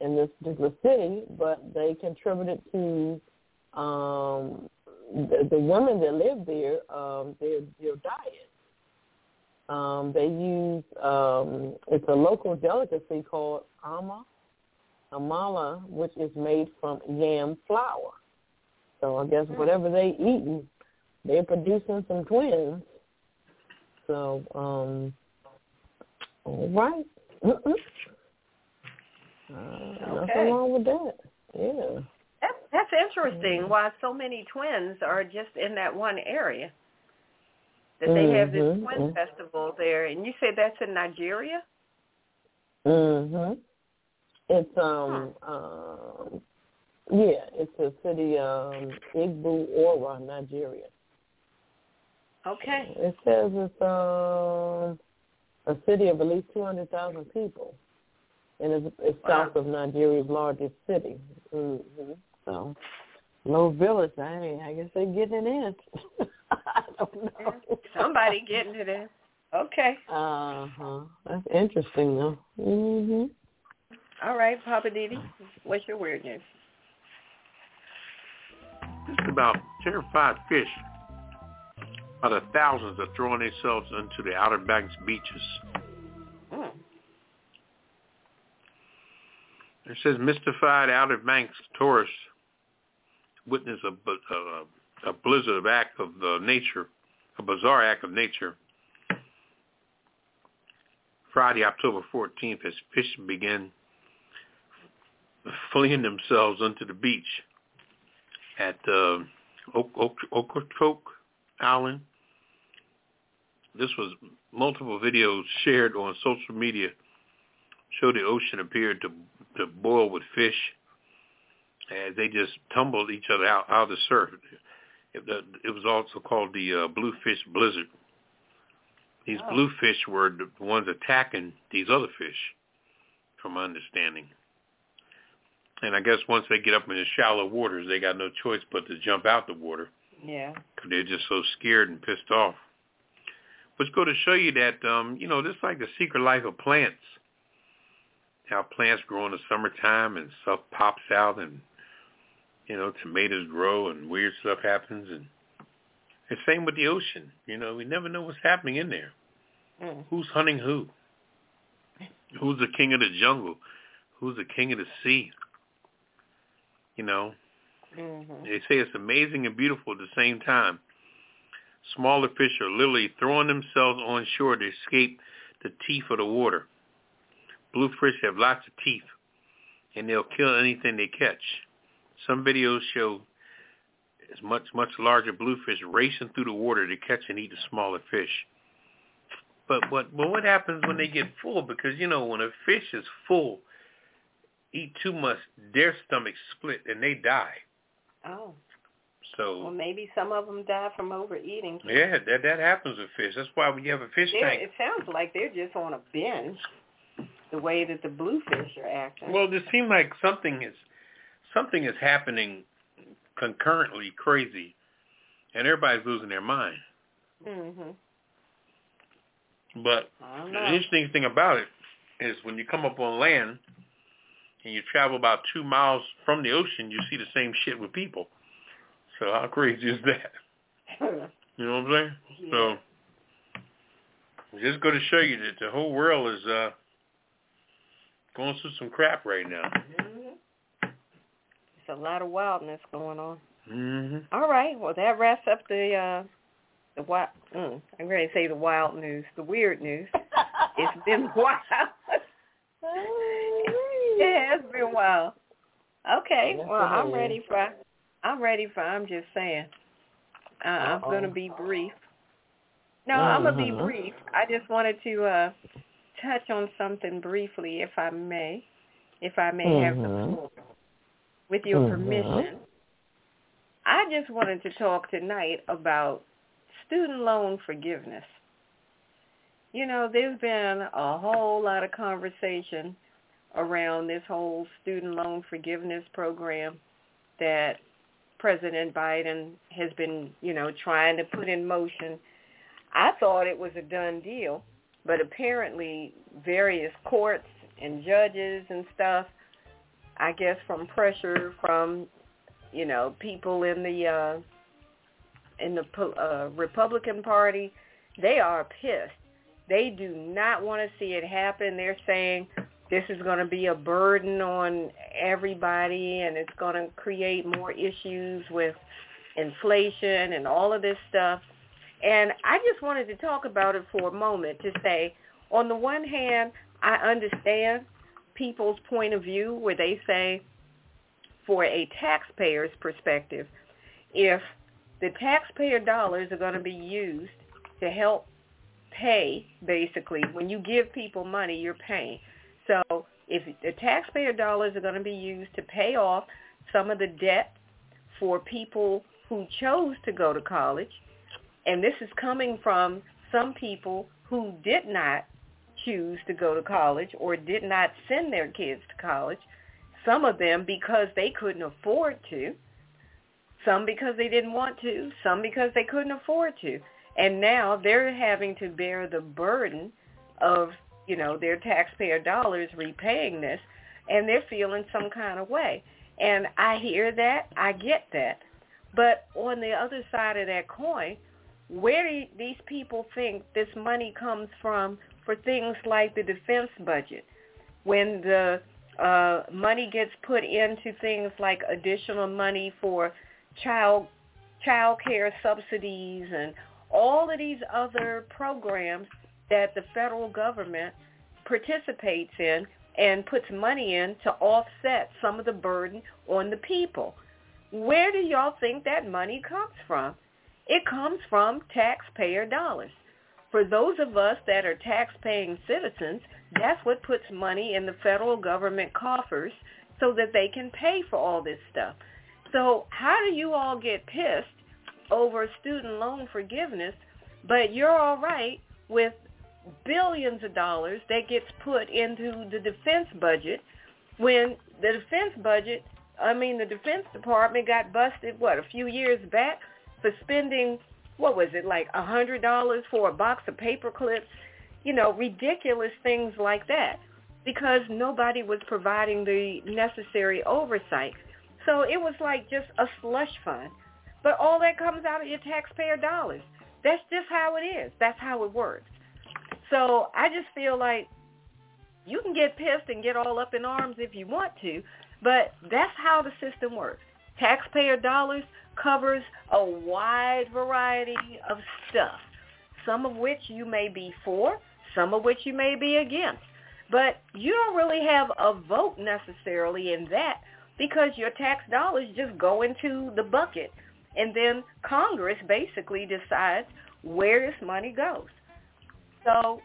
in this particular city, but they contributed to the women that live there, their diet. They use, it's a local delicacy called amala, which is made from yam flour. So I guess whatever they eating, they're producing some twins. So, all right. Nothing wrong with that. Yeah. That's interesting. Mm-hmm. Why so many twins are just in that one area. That they have this twin festival there, and you said that's in Nigeria? Mhm. It's it's the city Igbo Ora, Nigeria. Okay. It says it's a city of at least 200,000 people, and it's south of Nigeria's largest city. Mm-hmm. So, no village. I guess they're getting it in. I don't know. Somebody getting it in. Okay. That's interesting, though. Mhm. All right, Poppa DD, what's your weird news? This is about terrified fish. By the thousands are throwing themselves into the Outer Banks beaches. Mm. It says mystified Outer Banks tourists witness a blizzard act of nature, a bizarre act of nature. Friday, October 14th, as fish began fleeing themselves onto the beach at Okotoke Island. This was multiple videos shared on social media show the ocean appeared to boil with fish as they just tumbled each other out of the surf. It was also called the bluefish blizzard. These bluefish were the ones attacking these other fish, from my understanding. And I guess once they get up in the shallow waters, they got no choice but to jump out the water. Yeah. Because they're just so scared and pissed off. Which go to show you that, just like the secret life of plants, how plants grow in the summertime and stuff pops out and, tomatoes grow and weird stuff happens. And the same with the ocean. We never know what's happening in there. Mm. Who's hunting who? Who's the king of the jungle? Who's the king of the sea? Mm-hmm. They say it's amazing and beautiful at the same time. Smaller fish are literally throwing themselves on shore to escape the teeth of the water. Bluefish have lots of teeth, and they'll kill anything they catch. Some videos show as much larger bluefish racing through the water to catch and eat the smaller fish. But what happens when they get full? Because, when a fish is full, eat too much, their stomachs split and they die. Oh. So. Well, maybe some of them die from overeating. Yeah, that happens with fish. That's why when you have a fish tank. It sounds like they're just on a binge. The way that the bluefish are acting. Well, it seems like something is happening concurrently crazy, and everybody's losing their mind. Mm-hmm. But the interesting thing about it is when you come up on land and you travel about 2 miles from the ocean, you see the same shit with people. So how crazy is that? You know what I'm saying? Yeah. So just go to show you that the whole world is... going through some crap right now. Mm-hmm. There's a lot of wildness going on. Mm-hmm. All right. Well, that wraps up the wild. I'm going to say the wild news, the weird news. It's been wild. It has been wild. Okay. Well, I'm ready for. I'm just saying. I'm going to be brief. No, I'm going to be brief. I just wanted to. Touch on something briefly, if I may have the floor, with your permission. I just wanted to talk tonight about student loan forgiveness. There's been a whole lot of conversation around this whole student loan forgiveness program that President Biden has been, trying to put in motion. I thought it was a done deal. But apparently various courts and judges and stuff, I guess from pressure from, people in the Republican Party, they are pissed. They do not want to see it happen. They're saying this is going to be a burden on everybody and it's going to create more issues with inflation and all of this stuff. And I just wanted to talk about it for a moment to say, on the one hand, I understand people's point of view where they say, for a taxpayer's perspective, if the taxpayer dollars are going to be used to help pay, basically, when you give people money, you're paying. So if the taxpayer dollars are going to be used to pay off some of the debt for people who chose to go to college, and this is coming from some people who did not choose to go to college or did not send their kids to college, some of them because they couldn't afford to, some because they didn't want to, some because they couldn't afford to. And now they're having to bear the burden of, you know, their taxpayer dollars repaying this, and they're feeling some kind of way. And I hear that. I get that. But on the other side of that coin, where do these people think this money comes from for things like the defense budget? When the money gets put into things like additional money for child care subsidies and all of these other programs that the federal government participates in and puts money in to offset some of the burden on the people. Where do y'all think that money comes from? It comes from taxpayer dollars. For those of us that are tax-paying citizens, that's what puts money in the federal government coffers so that they can pay for all this stuff. So how do you all get pissed over student loan forgiveness, but you're all right with billions of dollars that gets put into the defense budget when the defense budget, the Defense Department got busted, a few years back for spending, like $100 for a box of paper clips, ridiculous things like that, because nobody was providing the necessary oversight. So it was like just a slush fund. But all that comes out of your taxpayer dollars. That's just how it is. That's how it works. So I just feel like you can get pissed and get all up in arms if you want to, but that's how the system works. Taxpayer dollars covers a wide variety of stuff, some of which you may be for, some of which you may be against. But you don't really have a vote necessarily in that because your tax dollars just go into the bucket. And then Congress basically decides where this money goes. So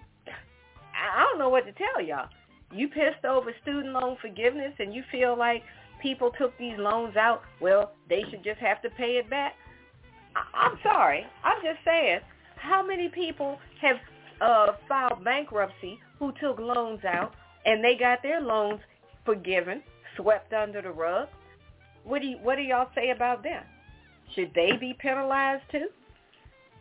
I don't know what to tell y'all. You pissed over student loan forgiveness and you feel like people took these loans out, they should just have to pay it back. I'm sorry. I'm just saying, how many people have filed bankruptcy who took loans out and they got their loans forgiven, swept under the rug? What do y'all say about them? Should they be penalized too?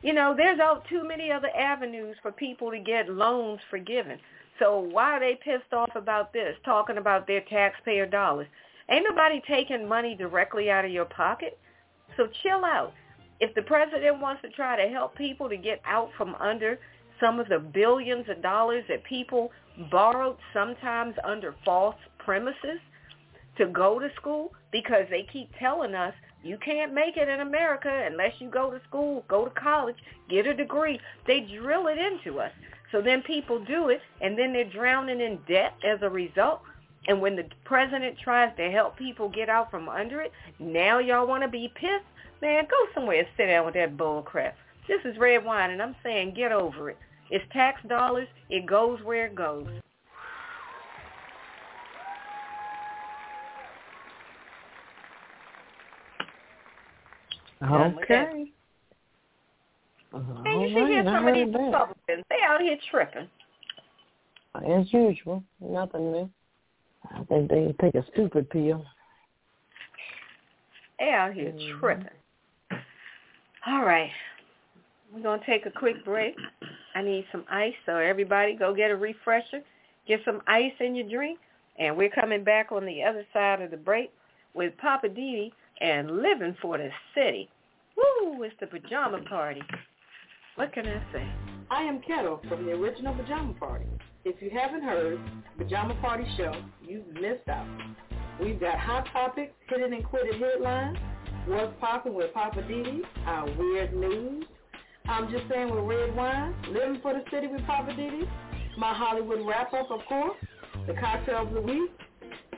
There's too many other avenues for people to get loans forgiven. So why are they pissed off about this, talking about their taxpayer dollars? Ain't nobody taking money directly out of your pocket. So chill out. If the president wants to try to help people to get out from under some of the billions of dollars that people borrowed, sometimes under false premises, to go to school, because they keep telling us, you can't make it in America unless you go to school, go to college, get a degree. They drill it into us. So then people do it, and then they're drowning in debt as a result. And when the president tries to help people get out from under it, now y'all want to be pissed? Man, go somewhere and sit down with that bull crap. This is Redwine, and I'm saying get over it. It's tax dollars. It goes where it goes. Okay. And you should hear some of these Republicans. They out here tripping. As usual, nothing new. I think they can take a stupid pill. They out here tripping. All right. We're going to take a quick break. I need some ice, so everybody go get a refresher. Get some ice in your drink. And we're coming back on the other side of the break with Poppa DD and Living for the City. Woo, it's the pajama party. What can I say? I am Ketel from the original Pajama Party. If you haven't heard the Pajama Party show, you've missed out. We've got hot topics, hidden and quitted headlines, What's Poppin' with Poppa DD, our weird news. I'm Just Saying with Redwine, Living for the City with Poppa DD, my Hollywood wrap-up, of course, the cocktail of the week,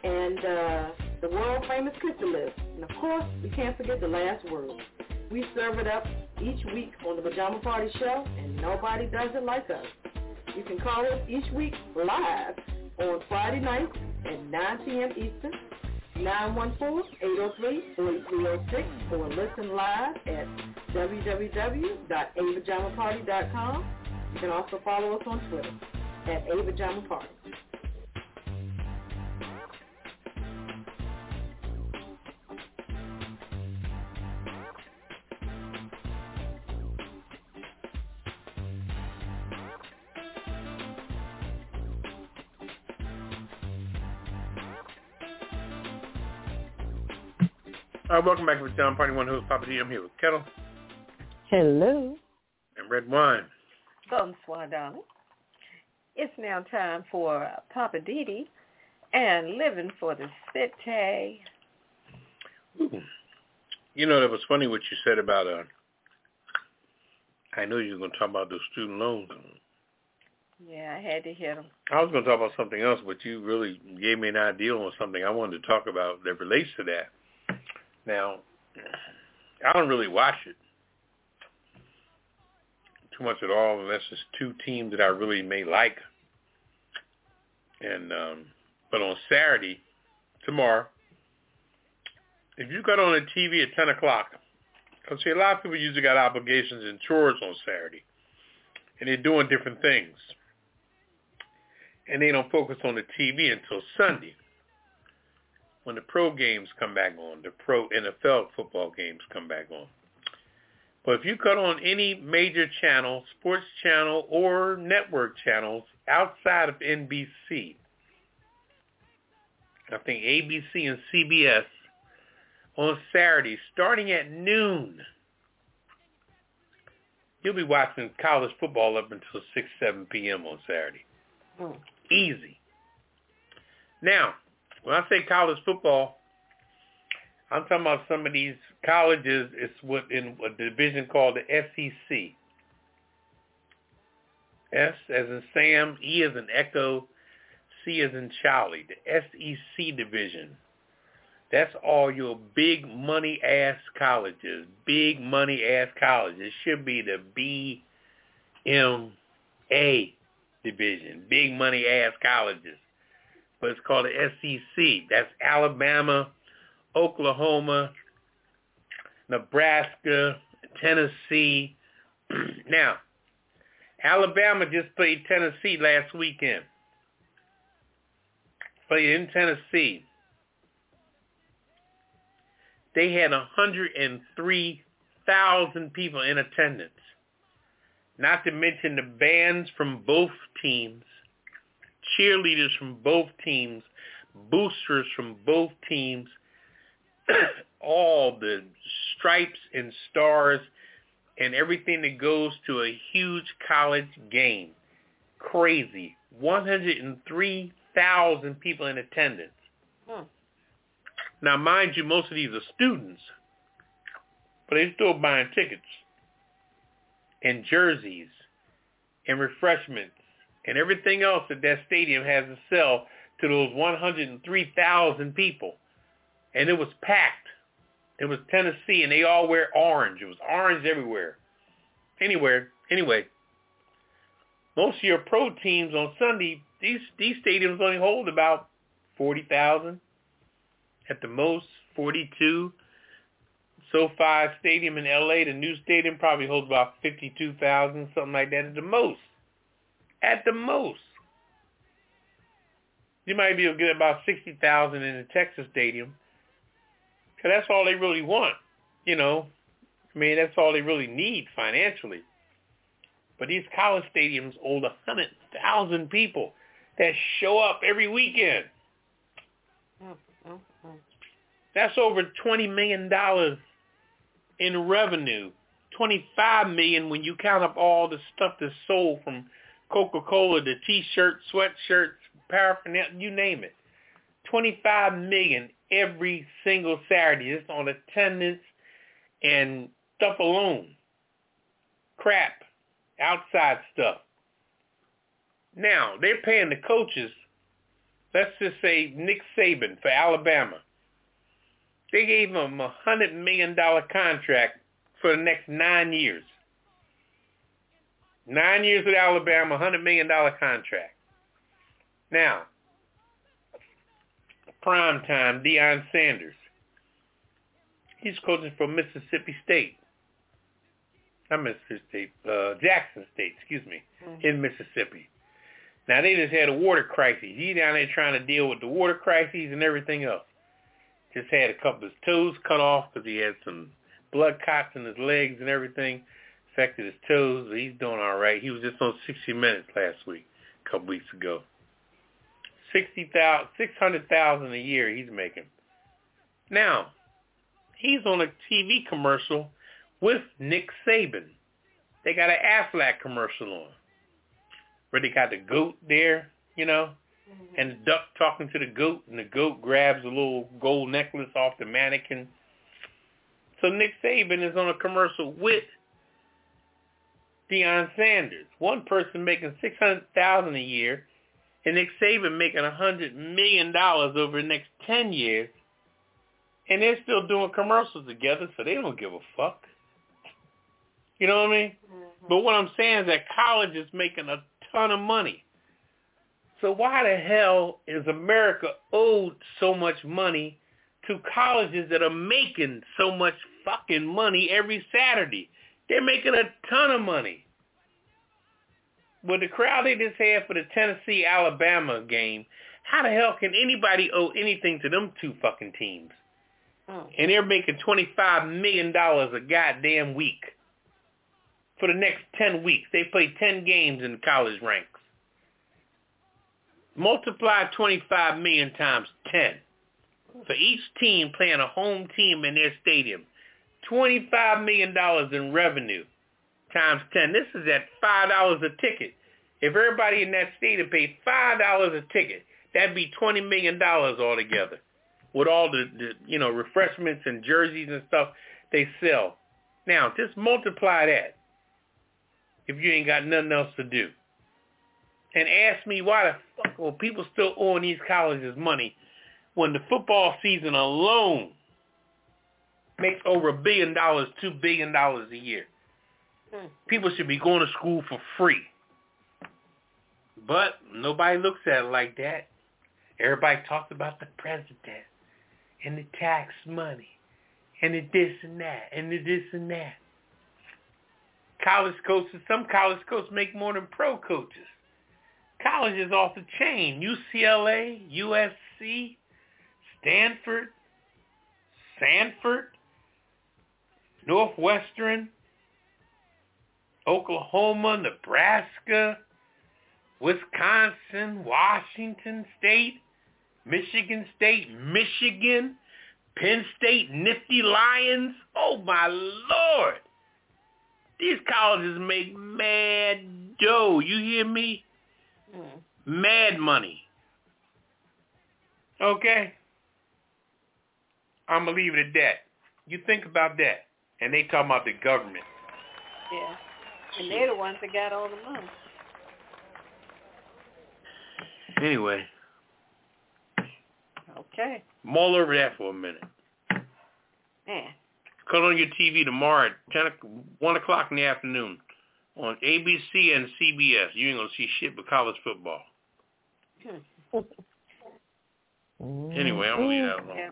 and the world-famous cookie list. And, of course, we can't forget the last word. We serve it up each week on the Pajama Party Show, and nobody does it like us. You can call us each week live on Friday nights at 9 p.m. Eastern, 914-803-4306, or listen live at www.apajamaparty.com. You can also follow us on Twitter at apajamaparty. Welcome back to the John Party One Who's Poppa D. I'm here with Ketel. Hello. And Red Wine. Bonsoir, darling. It's now time for Poppa DD and Living for the City. Ooh. You know, that was funny what you said about, I knew you were going to talk about those student loans. Yeah, I had to hit them. I was going to talk about something else, but you really gave me an idea on something I wanted to talk about that relates to that. Now, I don't really watch it too much at all unless it's two teams that I really may like. And but on Saturday, tomorrow, if you got on the TV at 10 o'clock, because see, a lot of people usually got obligations and chores on Saturday, and they're doing different things. And they don't focus on the TV until Sunday, when the pro games come back on, the pro NFL football games come back on. But if you cut on any major channel, sports channel, or network channels outside of NBC, I think ABC and CBS, on Saturday, starting at noon, you'll be watching college football up until 6, 7 p.m. on Saturday. Oh. Easy. Now, when I say college football, I'm talking about some of these colleges. It's what in a division called the SEC. S as in Sam, E as in Echo, C as in Charlie. The SEC division. That's all your big money ass colleges. Big money ass colleges. It should be the BMA division. Big money ass colleges. But it's called the SEC. That's Alabama, Oklahoma, Nebraska, Tennessee. Now, Alabama just played Tennessee last weekend. Played in Tennessee. They had 103,000 people in attendance. Not to mention the bands from both teams, cheerleaders from both teams, boosters from both teams, all the stripes and stars and everything that goes to a huge college game. Crazy. 103,000 people in attendance. Hmm. Now, mind you, most of these are students, but they're still buying tickets and jerseys and refreshments and everything else that that stadium has to sell to those 103,000 people. And it was packed. It was Tennessee, and they all wear orange. It was orange everywhere. Anyway, most of your pro teams on Sunday, these stadiums only hold about 40,000. At the most, 42. SoFi Stadium in L.A., the new stadium, probably holds about 52,000, something like that at the most. At the most. You might be able to get about 60,000 in the Texas stadium. Because that's all they really want, you know. I mean, that's all they really need financially. But these college stadiums hold 100,000 people that show up every weekend. That's over $20 million in revenue. $25 million when you count up all the stuff that's sold from Coca-Cola, the T-shirts, sweatshirts, paraphernalia, you name it. $25 million every single Saturday. It's on attendance and stuff alone. Crap. Outside stuff. Now, they're paying the coaches, let's just say Nick Saban for Alabama. They gave him a $100 million contract for the next 9 years. 9 years with Alabama, $100 million contract. Now, primetime, Deion Sanders. He's coaching for Mississippi State. Not Mississippi State, Jackson State, excuse me, in Mississippi. Now, they just had a water crisis. He down there trying to deal with the water crises and everything else. Just had a couple of his toes cut off because he had some blood clots in his legs and everything. Affected his toes. He's doing all right. He was just on 60 Minutes last week, a couple weeks ago. $600,000 a year he's making. Now, he's on a TV commercial with Nick Saban. They got an Aflac commercial on, where they got the goat there, you know, and the duck talking to the goat, and the goat grabs a little gold necklace off the mannequin. So Nick Saban is on a commercial with Deion Sanders. One person making $600,000 a year, and Nick Saban making $100 million over the next 10 years, and they're still doing commercials together, so they don't give a fuck. You know what I mean? Mm-hmm. But what I'm saying is that college is making a ton of money. So why the hell is America owed so much money to colleges that are making so much fucking money every Saturday? They're making a ton of money. With the crowd they just had for the Tennessee-Alabama game, how the hell can anybody owe anything to them two fucking teams? Oh. And they're making $25 million a goddamn week. For the next 10 weeks. They play 10 games in the college ranks. Multiply 25 million times 10. For each team playing a home team in their stadium. $25 million in revenue times 10. This is at $5 a ticket. If everybody in that stadium paid $5 a ticket, that'd be $20 million altogether. With all the refreshments and jerseys and stuff they sell. Now, just multiply that. If you ain't got nothing else to do. And ask me why the fuck are people still owing these colleges money when the football season alone makes over $1 billion, $2 billion a year. People should be going to school for free. But nobody looks at it like that. Everybody talks about the president and the tax money and the this and that and the this and that. College coaches, some college coaches make more than pro coaches. College is off the chain. UCLA, USC, Stanford, Sanford, Northwestern, Oklahoma, Nebraska, Wisconsin, Washington State, Michigan State, Michigan, Penn State, Nifty Lions. Oh, my Lord. These colleges make mad dough. You hear me? Mad money. Okay? I'm going to leave it at that. You think about that. And they talking about the government. Yeah. And they're the ones that got all the money. Anyway. Okay. Mull over that for a minute. Man. Cut on your TV tomorrow at 1 o'clock in the afternoon on ABC and CBS. You ain't going to see shit but college football. Anyway, I'm going to leave that alone. Yeah.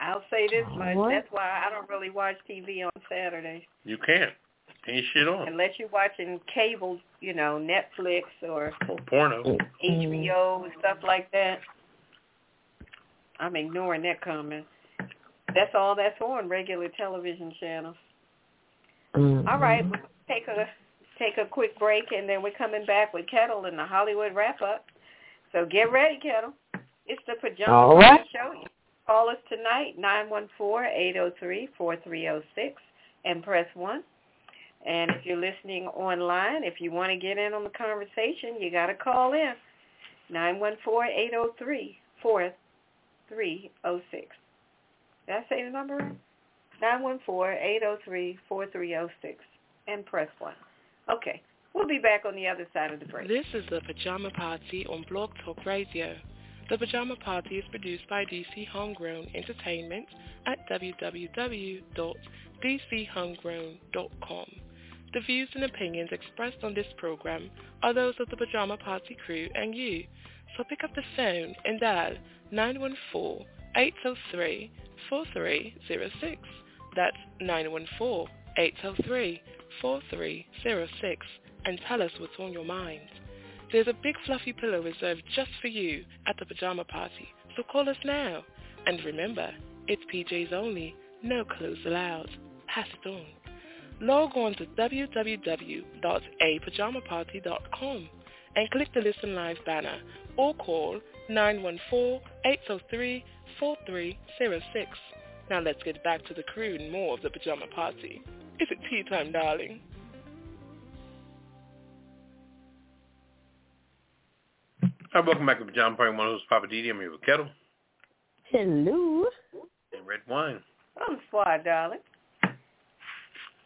I'll say this much. What? That's why I don't really watch TV on Saturdays. You can't. Ain't shit on. Unless you're watching cable, Netflix or porno. HBO and stuff like that. I'm ignoring that comment. That's all that's on regular television channels. Mm-hmm. All right, we'll take a quick break, and then we're coming back with Ketel and the Hollywood Wrap-Up. So get ready, Ketel. It's the Pajama Party Show. Call us tonight, 914-803-4306, and press 1. And if you're listening online, if you want to get in on the conversation, you got to call in, 914-803-4306. Did I say the number? 914-803-4306 and press 1. Okay. We'll be back on the other side of the break. This is the Pajama Party on Blog Talk Radio. The Pajama Party is produced by DC Homegrown Entertainment at www.dchomegrown.com. The views and opinions expressed on this program are those of the Pajama Party crew and you. So pick up the phone and dial 914-803-4306. That's 914-803-4306. And tell us what's on your mind. There's a big fluffy pillow reserved just for you at the Pajama Party, so call us now. And remember, it's PJs only, no clothes allowed. Pass it on. Log on to www.apajamaparty.com and click the Listen Live banner or call 914-803-4306. Now let's get back to the crew and more of the Pajama Party. Is it tea time, darling? Hi, welcome back to the Pajama Party. One of those Poppa DD. I'm here with Ketel. Hello. And Redwine. Bonsoir, darling.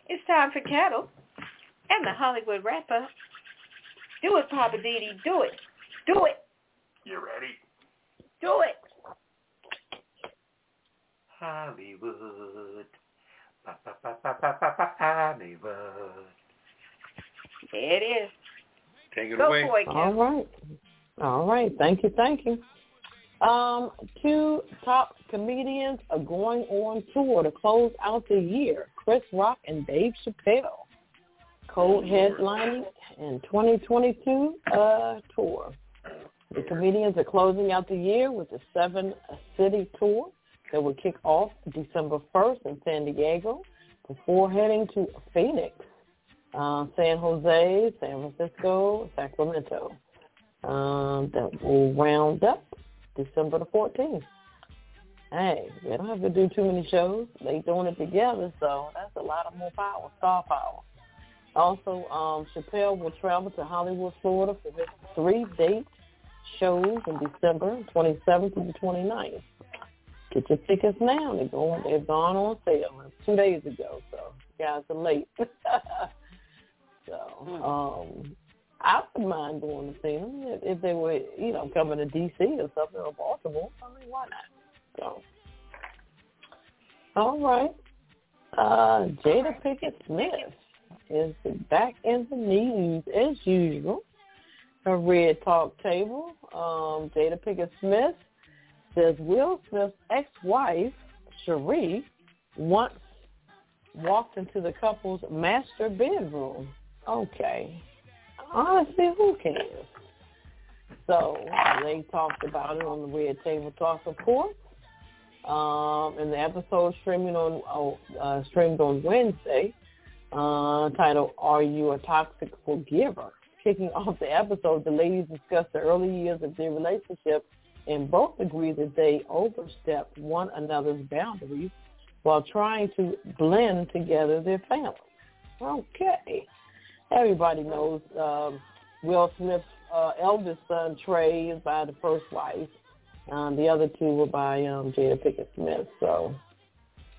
It's time for Ketel and the Hollywood Wrap-Up. Do it, Poppa DD. Do it. Do it. You ready? Do it. Hollywood. Hollywood. There it is. Take it away. Go for it, Ketel. All right. All right, thank you. Two top comedians are going on tour to close out the year, Chris Rock and Dave Chappelle. Co-headlining in 2022 tour. The comedians are closing out the year with a 7-city tour that will kick off December 1st in San Diego before heading to Phoenix, San Jose, San Francisco, Sacramento. That will round up December the 14th. Hey, we don't have to do too many shows. They doing it together, so that's a lot of more power, star power. Also, Chappelle will travel to Hollywood, Florida for his 3-date shows in December 27th to the 29th. Get your tickets now. They're gone on sale. It's 2 days ago, so you guys are late. I wouldn't mind going to see them if they were, coming to D.C. or something, or Baltimore. I mean, why not? So, all right. Jada Pinkett Smith is back in the news as usual. Her Red Talk Table. Jada Pinkett Smith says Will Smith's ex-wife, Cherie, once walked into the couple's master bedroom. Okay. Honestly, who cares? So they talked about it on the Red Table Talk, of course. And the episode streamed on Wednesday, titled "Are You a Toxic Forgiver?" Kicking off the episode, the ladies discussed the early years of their relationship and both agreed that they overstepped one another's boundaries while trying to blend together their families. Okay. Everybody knows Will Smith's eldest son, Trey, is by the first wife. The other two were by Jada Pinkett Smith. So,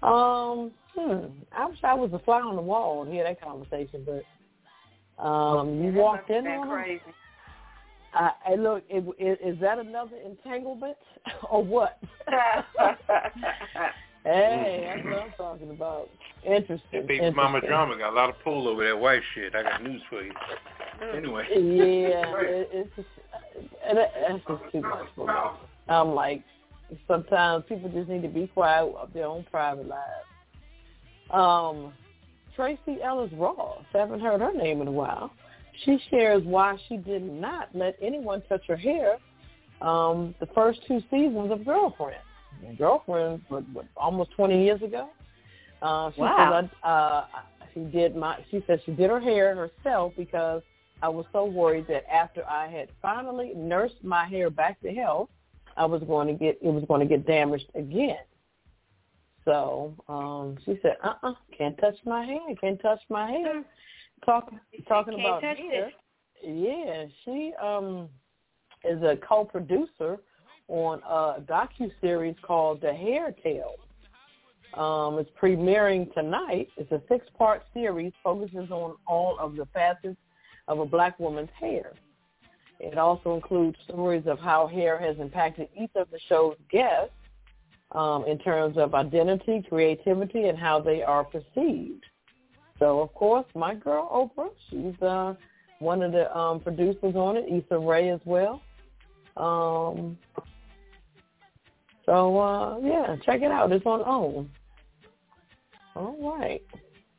I wish I was a fly on the wall to hear that conversation, but you walked in on crazy. Look, is that another entanglement or what? Hey, that's what I'm talking about. Interesting. Big Mama Drama got a lot of pull over that wife shit. I got news for you. Anyway. Yeah, it's just too much for me. I'm like, sometimes people just need to be quiet of their own private lives. Tracee Ellis Ross, haven't heard her name in a while. She shares why she did not let anyone touch her hair the first 2 seasons of Girlfriend. Girlfriend, but almost 20 years ago. She said she did her hair herself because I was so worried that after I had finally nursed my hair back to health, it was going to get damaged again. So she said, can't touch my hair, Talking about hair. Yeah, she is a co-producer on a docuseries called The Hair Tale. It's premiering tonight. It's a 6-part series, focuses on all of the facets of a black woman's hair. It also includes stories of how hair has impacted each of the show's guests in terms of identity, creativity, and how they are perceived. So, of course, my girl Oprah, she's one of the producers on it, Issa Rae as well. So, check it out. It's on OWN. All right.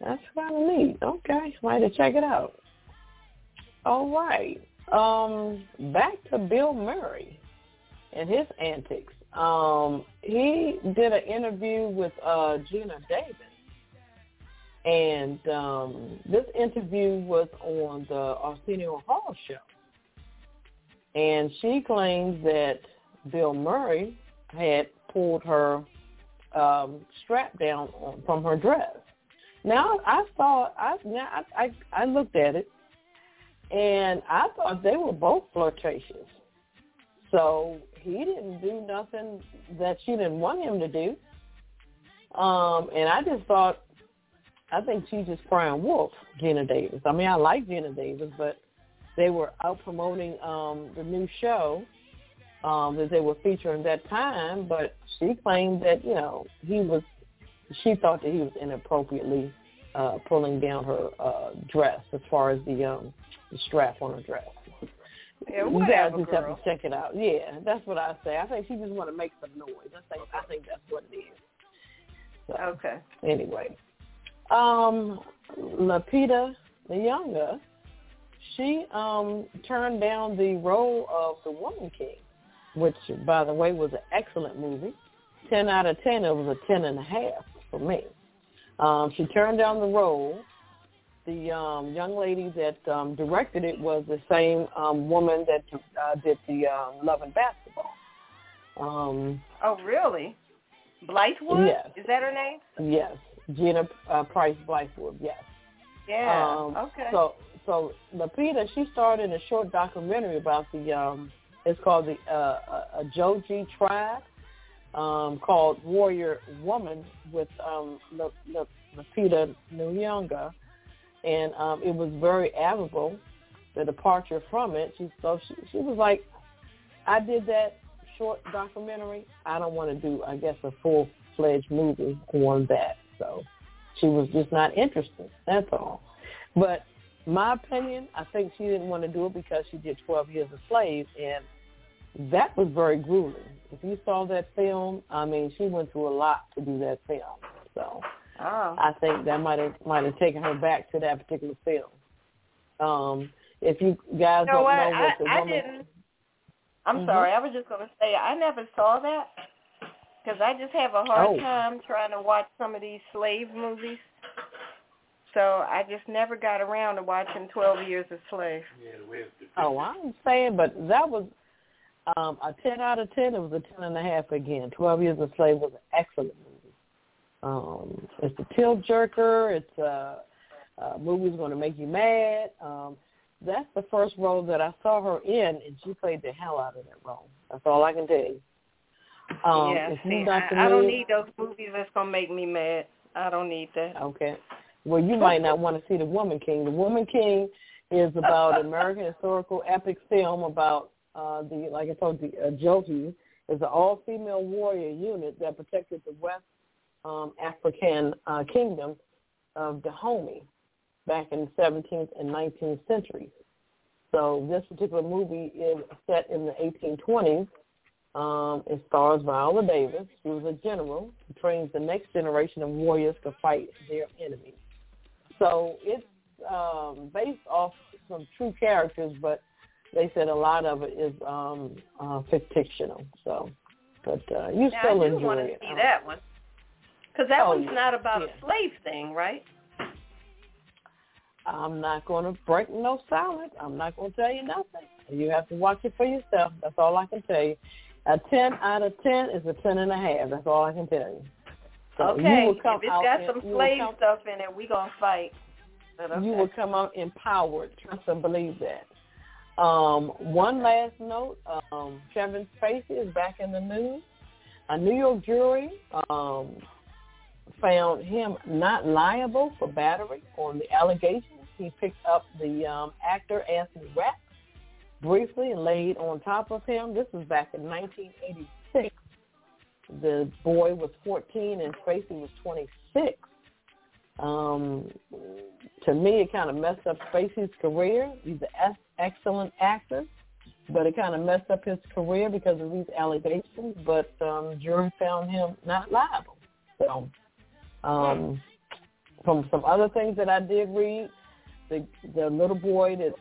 That's kind of neat. Okay. Might have to check it out. All right. Back to Bill Murray and his antics. He did an interview with Gina Davis. And this interview was on the Arsenio Hall show. And she claims that Bill Murray had pulled her strap down from her dress. Now, I looked at it, and I thought they were both flirtatious. So he didn't do nothing that she didn't want him to do. And I just thought, I think she's just crying wolf, Gina Davis. I mean, I like Gina Davis, but they were out promoting the new show that they were featuring that time, but she claimed that, you know, she thought that he was inappropriately pulling down her dress as far as the strap on her dress. Yeah, whatever, you guys just have to check it out. Yeah, that's what I say. I think she just want to make some noise. I think that's what it is. So, okay. Anyway. Lupita Nyong'o, she turned down the role of The Woman King, which, by the way, was an excellent movie. 10 out of 10, it was a 10.5 for me. She turned down the role. The young lady that directed it was the same woman that did the Love and Basketball. Oh, really? Blythewood? Yes. Is that her name? Yes. Gina Price Blythewood, yes. Yeah, okay. So Lupita, she started a short documentary about the, it's called the Ajoji Tribe, called Warrior Woman with Lupita Nyong'o, and it was very admirable, the departure from it. She was like, I did that short documentary. I don't want to do, I guess, a full-fledged movie on that. So she was just not interested, that's all. But my opinion, I think she didn't want to do it because she did 12 Years a Slave, and that was very grueling. If you saw that film, I mean, she went through a lot to do that film. So I think that might have taken her back to that particular film. If you guys don't know what the woman... I'm sorry, I was just going to say, I never saw that. Because I just have a hard time trying to watch some of these slave movies. So I just never got around to watching 12 Years a Slave. Yeah, I'm saying, but that was a 10 out of 10. It was a 10.5 again. 12 Years a Slave was an excellent movie. It's the Tearjerker. It's a movie that's going to make you mad. That's the first role that I saw her in, and she played the hell out of that role. That's all I can tell you. I don't need those movies that's going to make me mad. I don't need that. Okay. Well, you might not want to see The Woman King. The Woman King is about American historical epic film about, like I told you, Ajoji is an all-female warrior unit that protected the West African kingdom of Dahomey back in the 17th and 19th centuries. So this particular movie is set in the 1820s. It stars Viola Davis. She was a general who trains the next generation of warriors to fight their enemies. So it's based off some true characters, but they said a lot of it is fictional. So, but you now still enjoy it. I do want to see that one because that one's not about a slave thing, right? I'm not going to break no silence. I'm not going to tell you nothing. You have to watch it for yourself. That's all I can tell you. A 10 out of 10 is a 10.5. That's all I can tell you. So okay. If it's got some slave stuff in it, we're going to fight. But okay. You will come out empowered. Trust and believe that. One last note. Kevin Spacey is back in the news. A New York jury found him not liable for battery on the allegations. He picked up the actor Anthony Rapp briefly and laid on top of him. This was back in 1986. The boy was 14 and Tracy was 26. To me, it kind of messed up Tracy's career. He's an excellent actor, but it kind of messed up his career because of these allegations. But jury found him not liable. So, from some other things that I did read, the little boy that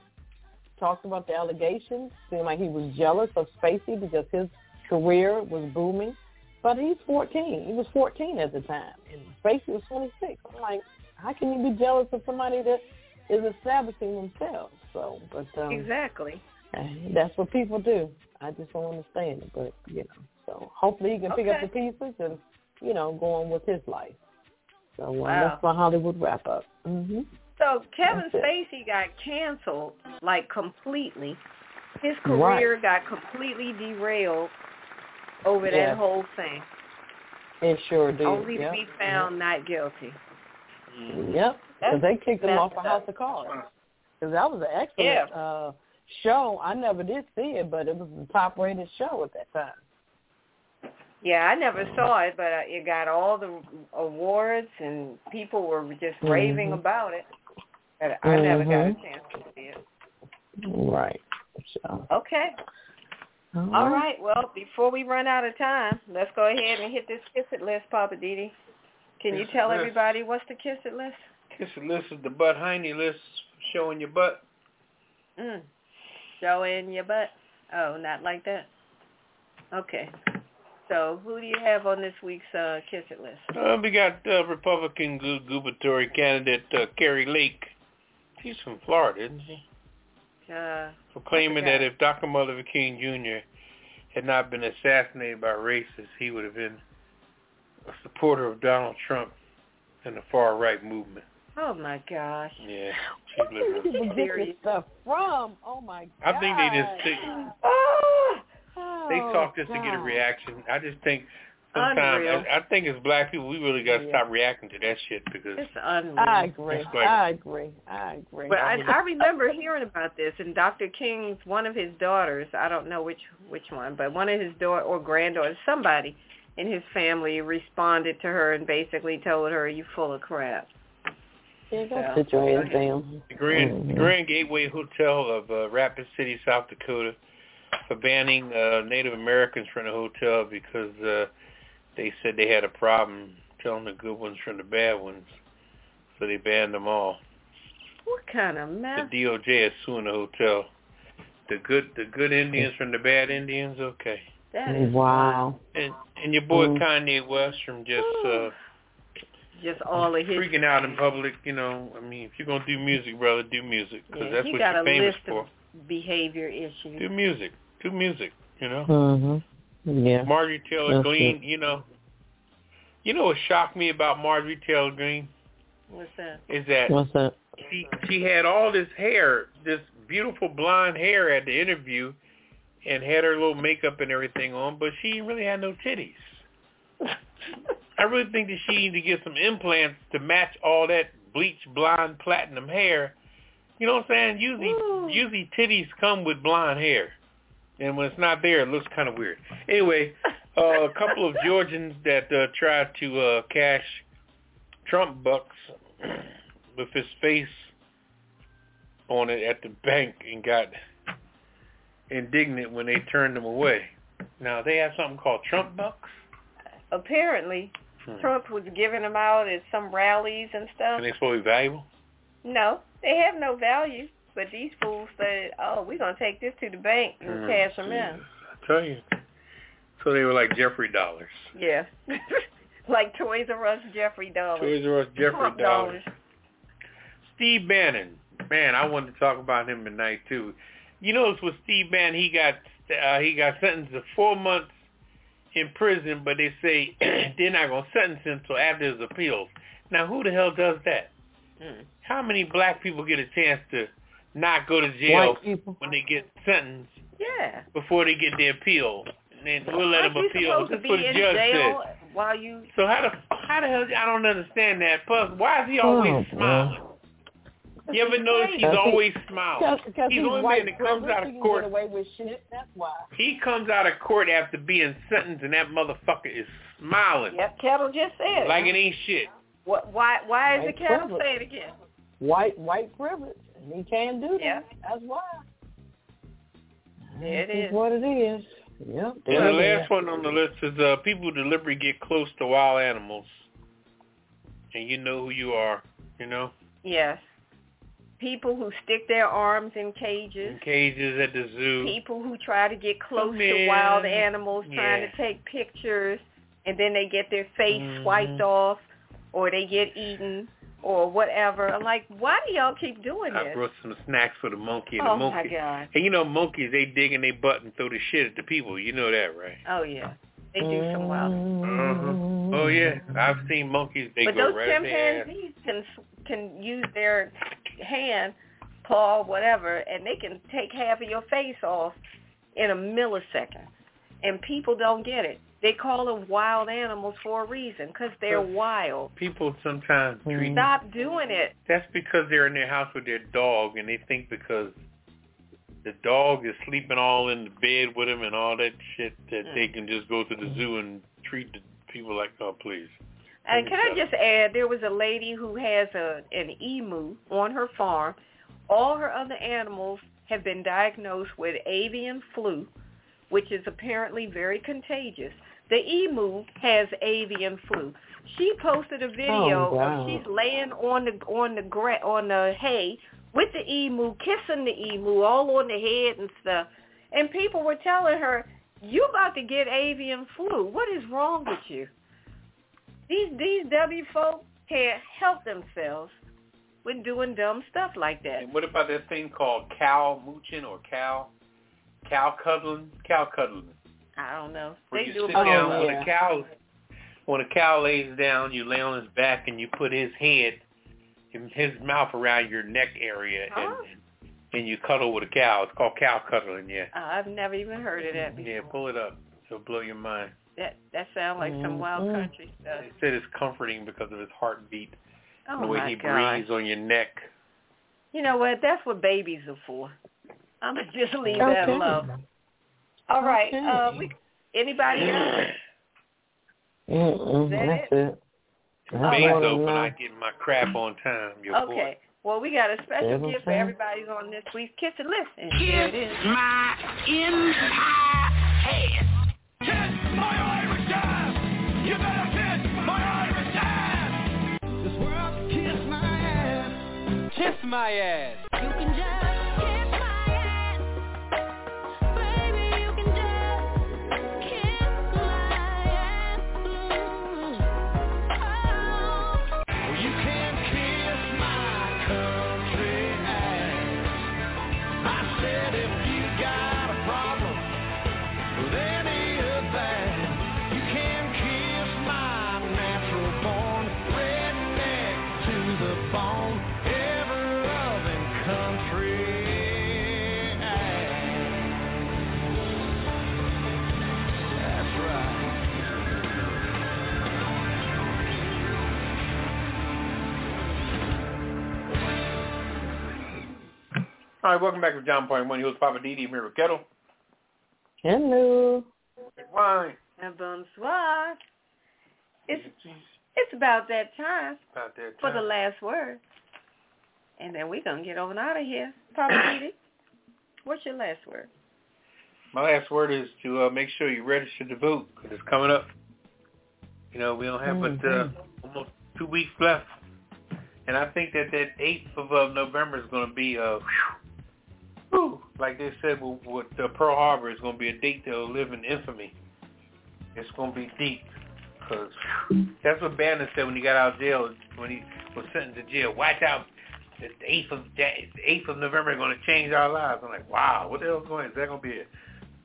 talked about the allegations seemed like he was jealous of Spacey because his career was booming. But he's 14. He was 14 at the time, and Spacey was 26. I'm like, how can you be jealous of somebody that is establishing themselves? So, but exactly. That's what people do. I just don't understand it, but you know. So hopefully he can pick up the pieces and, you know, go on with his life. So that's my Hollywood wrap up. Mm-hmm. So Kevin Spacey got canceled like completely. His career got completely derailed over that whole thing. It sure did. Only to be found not guilty. Yep. Because they kicked him off of House of Cards. Because that was an excellent show. I never did see it, but it was the top rated show at that time. Yeah, I never saw it, but it got all the awards, and people were just raving about it. But I never got a chance to see it. Right. So. Okay. All right. Well, before we run out of time, let's go ahead and hit this Kiss It list, Papa Didi. Can you tell everybody what's the Kiss It list? Kiss It list is the butt hiney list, showing your butt. Showing your butt. Oh, not like that. Okay. So, who do you have on this week's Kiss It list? We got Republican gubernatorial candidate Carrie Lake. She's from Florida, isn't she? For claiming that if Dr. Martin Luther King Jr. had not been assassinated by racists, he would have been a supporter of Donald Trump and the far-right movement. Oh, my gosh. Yeah. Where did you get this stuff from? Oh, my God. I think they just... They talk just to get a reaction. I just think sometimes, I think as black people, we really got to stop reacting to that shit because it's unreal. I agree. I agree. But I remember hearing about this, and Dr. King's, one of his daughters, I don't know which one, but one of his daughter or granddaughters, somebody in his family responded to her and basically told her, "You full of crap." The Grand Gateway Hotel of Rapid City, South Dakota, for banning Native Americans from the hotel because they said they had a problem telling the good ones from the bad ones, so they banned them all. What kind of mess? The DOJ is suing the hotel. The good Indians from the bad Indians. Okay. That is wow. And your boy Kanye West from just all of his freaking out in public. You know, I mean, if you're gonna do music, brother, do music because that's what you're famous for. Behavior issues. Do music, you know. Mm-hmm. Yeah. Marjorie Taylor Greene, you know. You know what shocked me about Marjorie Taylor Greene? What's that? What's that? She had all this hair, this beautiful blonde hair at the interview, and had her little makeup and everything on, but she really had no titties. I really think that she needed to get some implants to match all that bleached blonde platinum hair. You know what I'm saying? Usually titties come with blonde hair. And when it's not there, it looks kind of weird. Anyway, a couple of Georgians that tried to cash Trump bucks with his face on it at the bank and got indignant when they turned them away. Now, they have something called Trump bucks? Apparently, Trump was giving them out at some rallies and stuff. And they're supposed to be valuable? No, they have no value. But these fools said, "Oh, we're gonna take this to the bank and cash them in." I tell you. So they were like Jeffrey dollars. Yeah, like Toys R Us Jeffrey dollars. Steve Bannon, man, I wanted to talk about him tonight too. You notice with Steve Bannon, he got sentenced to 4 months in prison, but they say they're not gonna sentence him till after his appeals. Now, who the hell does that? How many black people get a chance to not go to jail when they get sentenced before they get their appeal? And then we'll let them appeal. That's what the judge said. while you... So how the hell... I don't understand that. Plus, why is he always smiling? You ever notice he's always smiling? He's the only man that comes out of court... Away with shit. That's why. He comes out of court after being sentenced, and that mototherfucker is smiling. Yep, Ketel just said. Like it ain't shit. What? Why is the Ketel saying again? White privilege. He can't do that. Yep. That's why. It is what it is. Yep. And the last one on the list is people deliberately get close to wild animals, and you know who you are. You know. Yes. People who stick their arms in cages. In cages at the zoo. People who try to get close to wild animals, trying to take pictures, and then they get their face swiped off, or they get eaten, or whatever. I'm like, why do y'all keep doing this? I brought some snacks for the monkey. And the monkey. My God. Hey, you know monkeys, they dig in their butt and throw the shit at the people. You know that, right? Oh, yeah. They do some wild. Mm-hmm. Oh, yeah. I've seen monkeys, they go right there. But those chimpanzees can use their hand, paw, whatever, and they can take half of your face off in a millisecond. And people don't get it. They call them wild animals for a reason, because they're wild. People sometimes treat... Stop doing it. That's because they're in their house with their dog, and they think because the dog is sleeping all in the bed with them and all that shit, that they can just go to the zoo and treat the people like, oh, please. And can I just add, there was a lady who has an emu on her farm. All her other animals have been diagnosed with avian flu, which is apparently very contagious. The emu has avian flu. She posted a video of she's laying on the hay with the emu, kissing the emu all on the head and stuff. And people were telling her, "You about to get avian flu. What is wrong with you?" These W folk can't help themselves with doing dumb stuff like that. And what about that thing called cow mooching or cow cuddling? I don't know. Where they do sit down when a cow lays down, you lay on his back and you put his head and his mouth around your neck area and you cuddle with a cow. It's called cow cuddling, yeah. I've never even heard of that before. Yeah, pull it up. It'll blow your mind. That sounds like some wild country stuff. They said it's comforting because of his heartbeat and the way he breathes on your neck. You know what? That's what babies are for. I'm going to just leave that alone. All right. Anybody else? That's it. Beans open, I get my crap on time. Okay. Well, we got a special gift for everybody on this week's Kiss and Listen. Kiss my entire head. Kiss my Irish ass. You better kiss my Irish ass. This world, kiss my ass. Kiss my ass. You can just. All right, welcome back to John Point One. He was Poppa DD. I'm here with Ketel. Hello. Redwine. And bonsoir. It's about that time. For the last word. And then we're going to get on out of here. Poppa DD, what's your last word? My last word is to make sure you register to vote, because it's coming up. You know, we don't have but almost 2 weeks left. And I think that 8th of November is going to be... like they said with Pearl Harbor, it's going to be a date that will live in infamy. It's going to be deep. Because that's what Bannon said when he got out of jail, when he was sentenced to jail. Watch out. The 8th of November is going to change our lives. I'm like, wow, what the hell is going on? Is that going to be an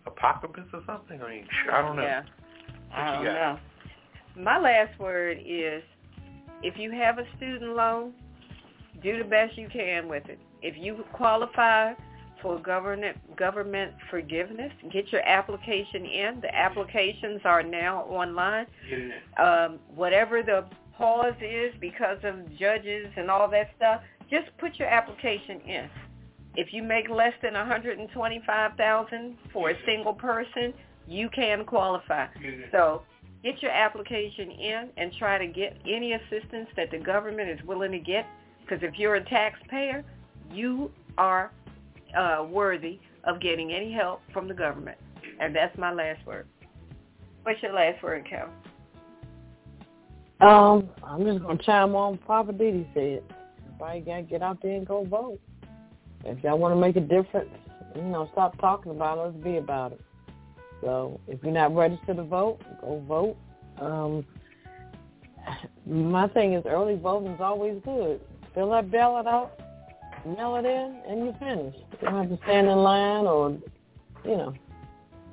apocalypse or something? I mean, I don't know. Yeah. I don't know. My last word is, if you have a student loan, do the best you can with it. If you qualify for government forgiveness. Get your application in. The applications are now online. Whatever the pause is because of judges and all that stuff, just put your application in. If you make less than $125,000 for a single person, you can qualify. So get your application in and try to get any assistance that the government is willing to get, because if you're a taxpayer, you are worthy of getting any help from the government. And that's my last word. What's your last word, Cal? I'm just going to chime on what Papa Diddy said. Everybody got to get out there and go vote. If y'all want to make a difference, you know, stop talking about it. Let's be about it. So if you're not registered to vote, go vote. My thing is early voting is always good. Fill that ballot out, mail it in, and you're finished. You don't have to stand in line or, you know,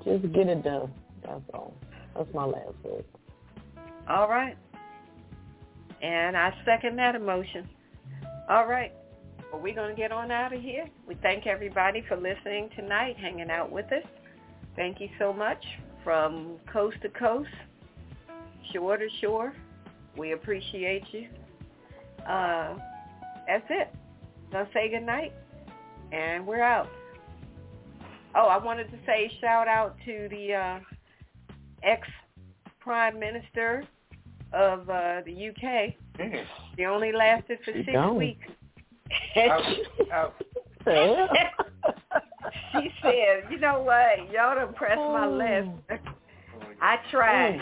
just get it done. That's all. That's my last word. All right. And I second that emotion. All right. Well, we're going to get on out of here. We thank everybody for listening tonight, hanging out with us. Thank you so much from coast to coast, shore to shore. We appreciate you. That's it. Gonna say goodnight, and we're out. Oh, I wanted to say shout out to the ex-Prime Minister of the UK. Mm. She only lasted for 6 weeks. She said, you know what? Y'all done pressed my list. I tried.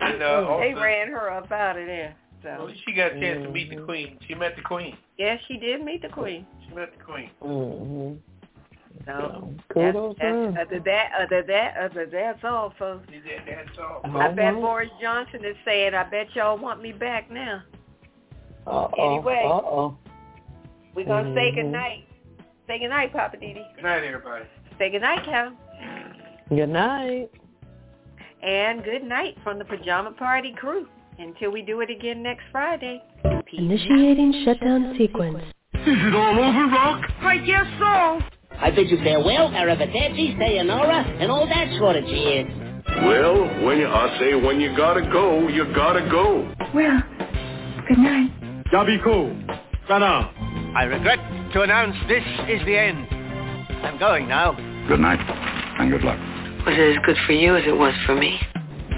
And, they ran her up out of there. So. Well, she got a chance to meet the Queen. She met the Queen. Yes, she did meet the Queen. She met the Queen. Mm-hmm. So that's all, folks. That's all. I bet Boris Johnson is saying, I bet y'all want me back now. Anyway, we're going to say goodnight. Say goodnight, Papa Didi. Good night, everybody. Say goodnight, Cal. Good night. And good night from the Pajama Party crew. Until we do it again next Friday. Peace. Initiating shutdown sequence. Is it all over, Rock? I guess so. I bid you farewell, arrivederci, sayonara, and all that sort of jazz. Well, when you gotta go, you gotta go. Well, good night. Yabiko, Sana. I regret to announce this is the end. I'm going now. Good night, and good luck. Was it as good for you as it was for me?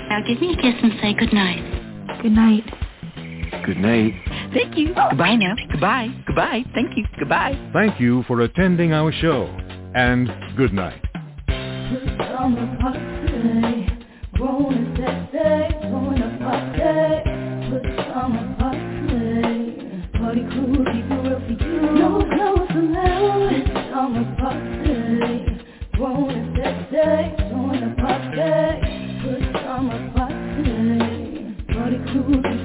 Now give me a kiss and say good night. Good night. Good night. Thank you. Goodbye now. Goodbye. Goodbye. Thank you. Goodbye. Thank you for attending our show. And good night. Put on a party. Party cool.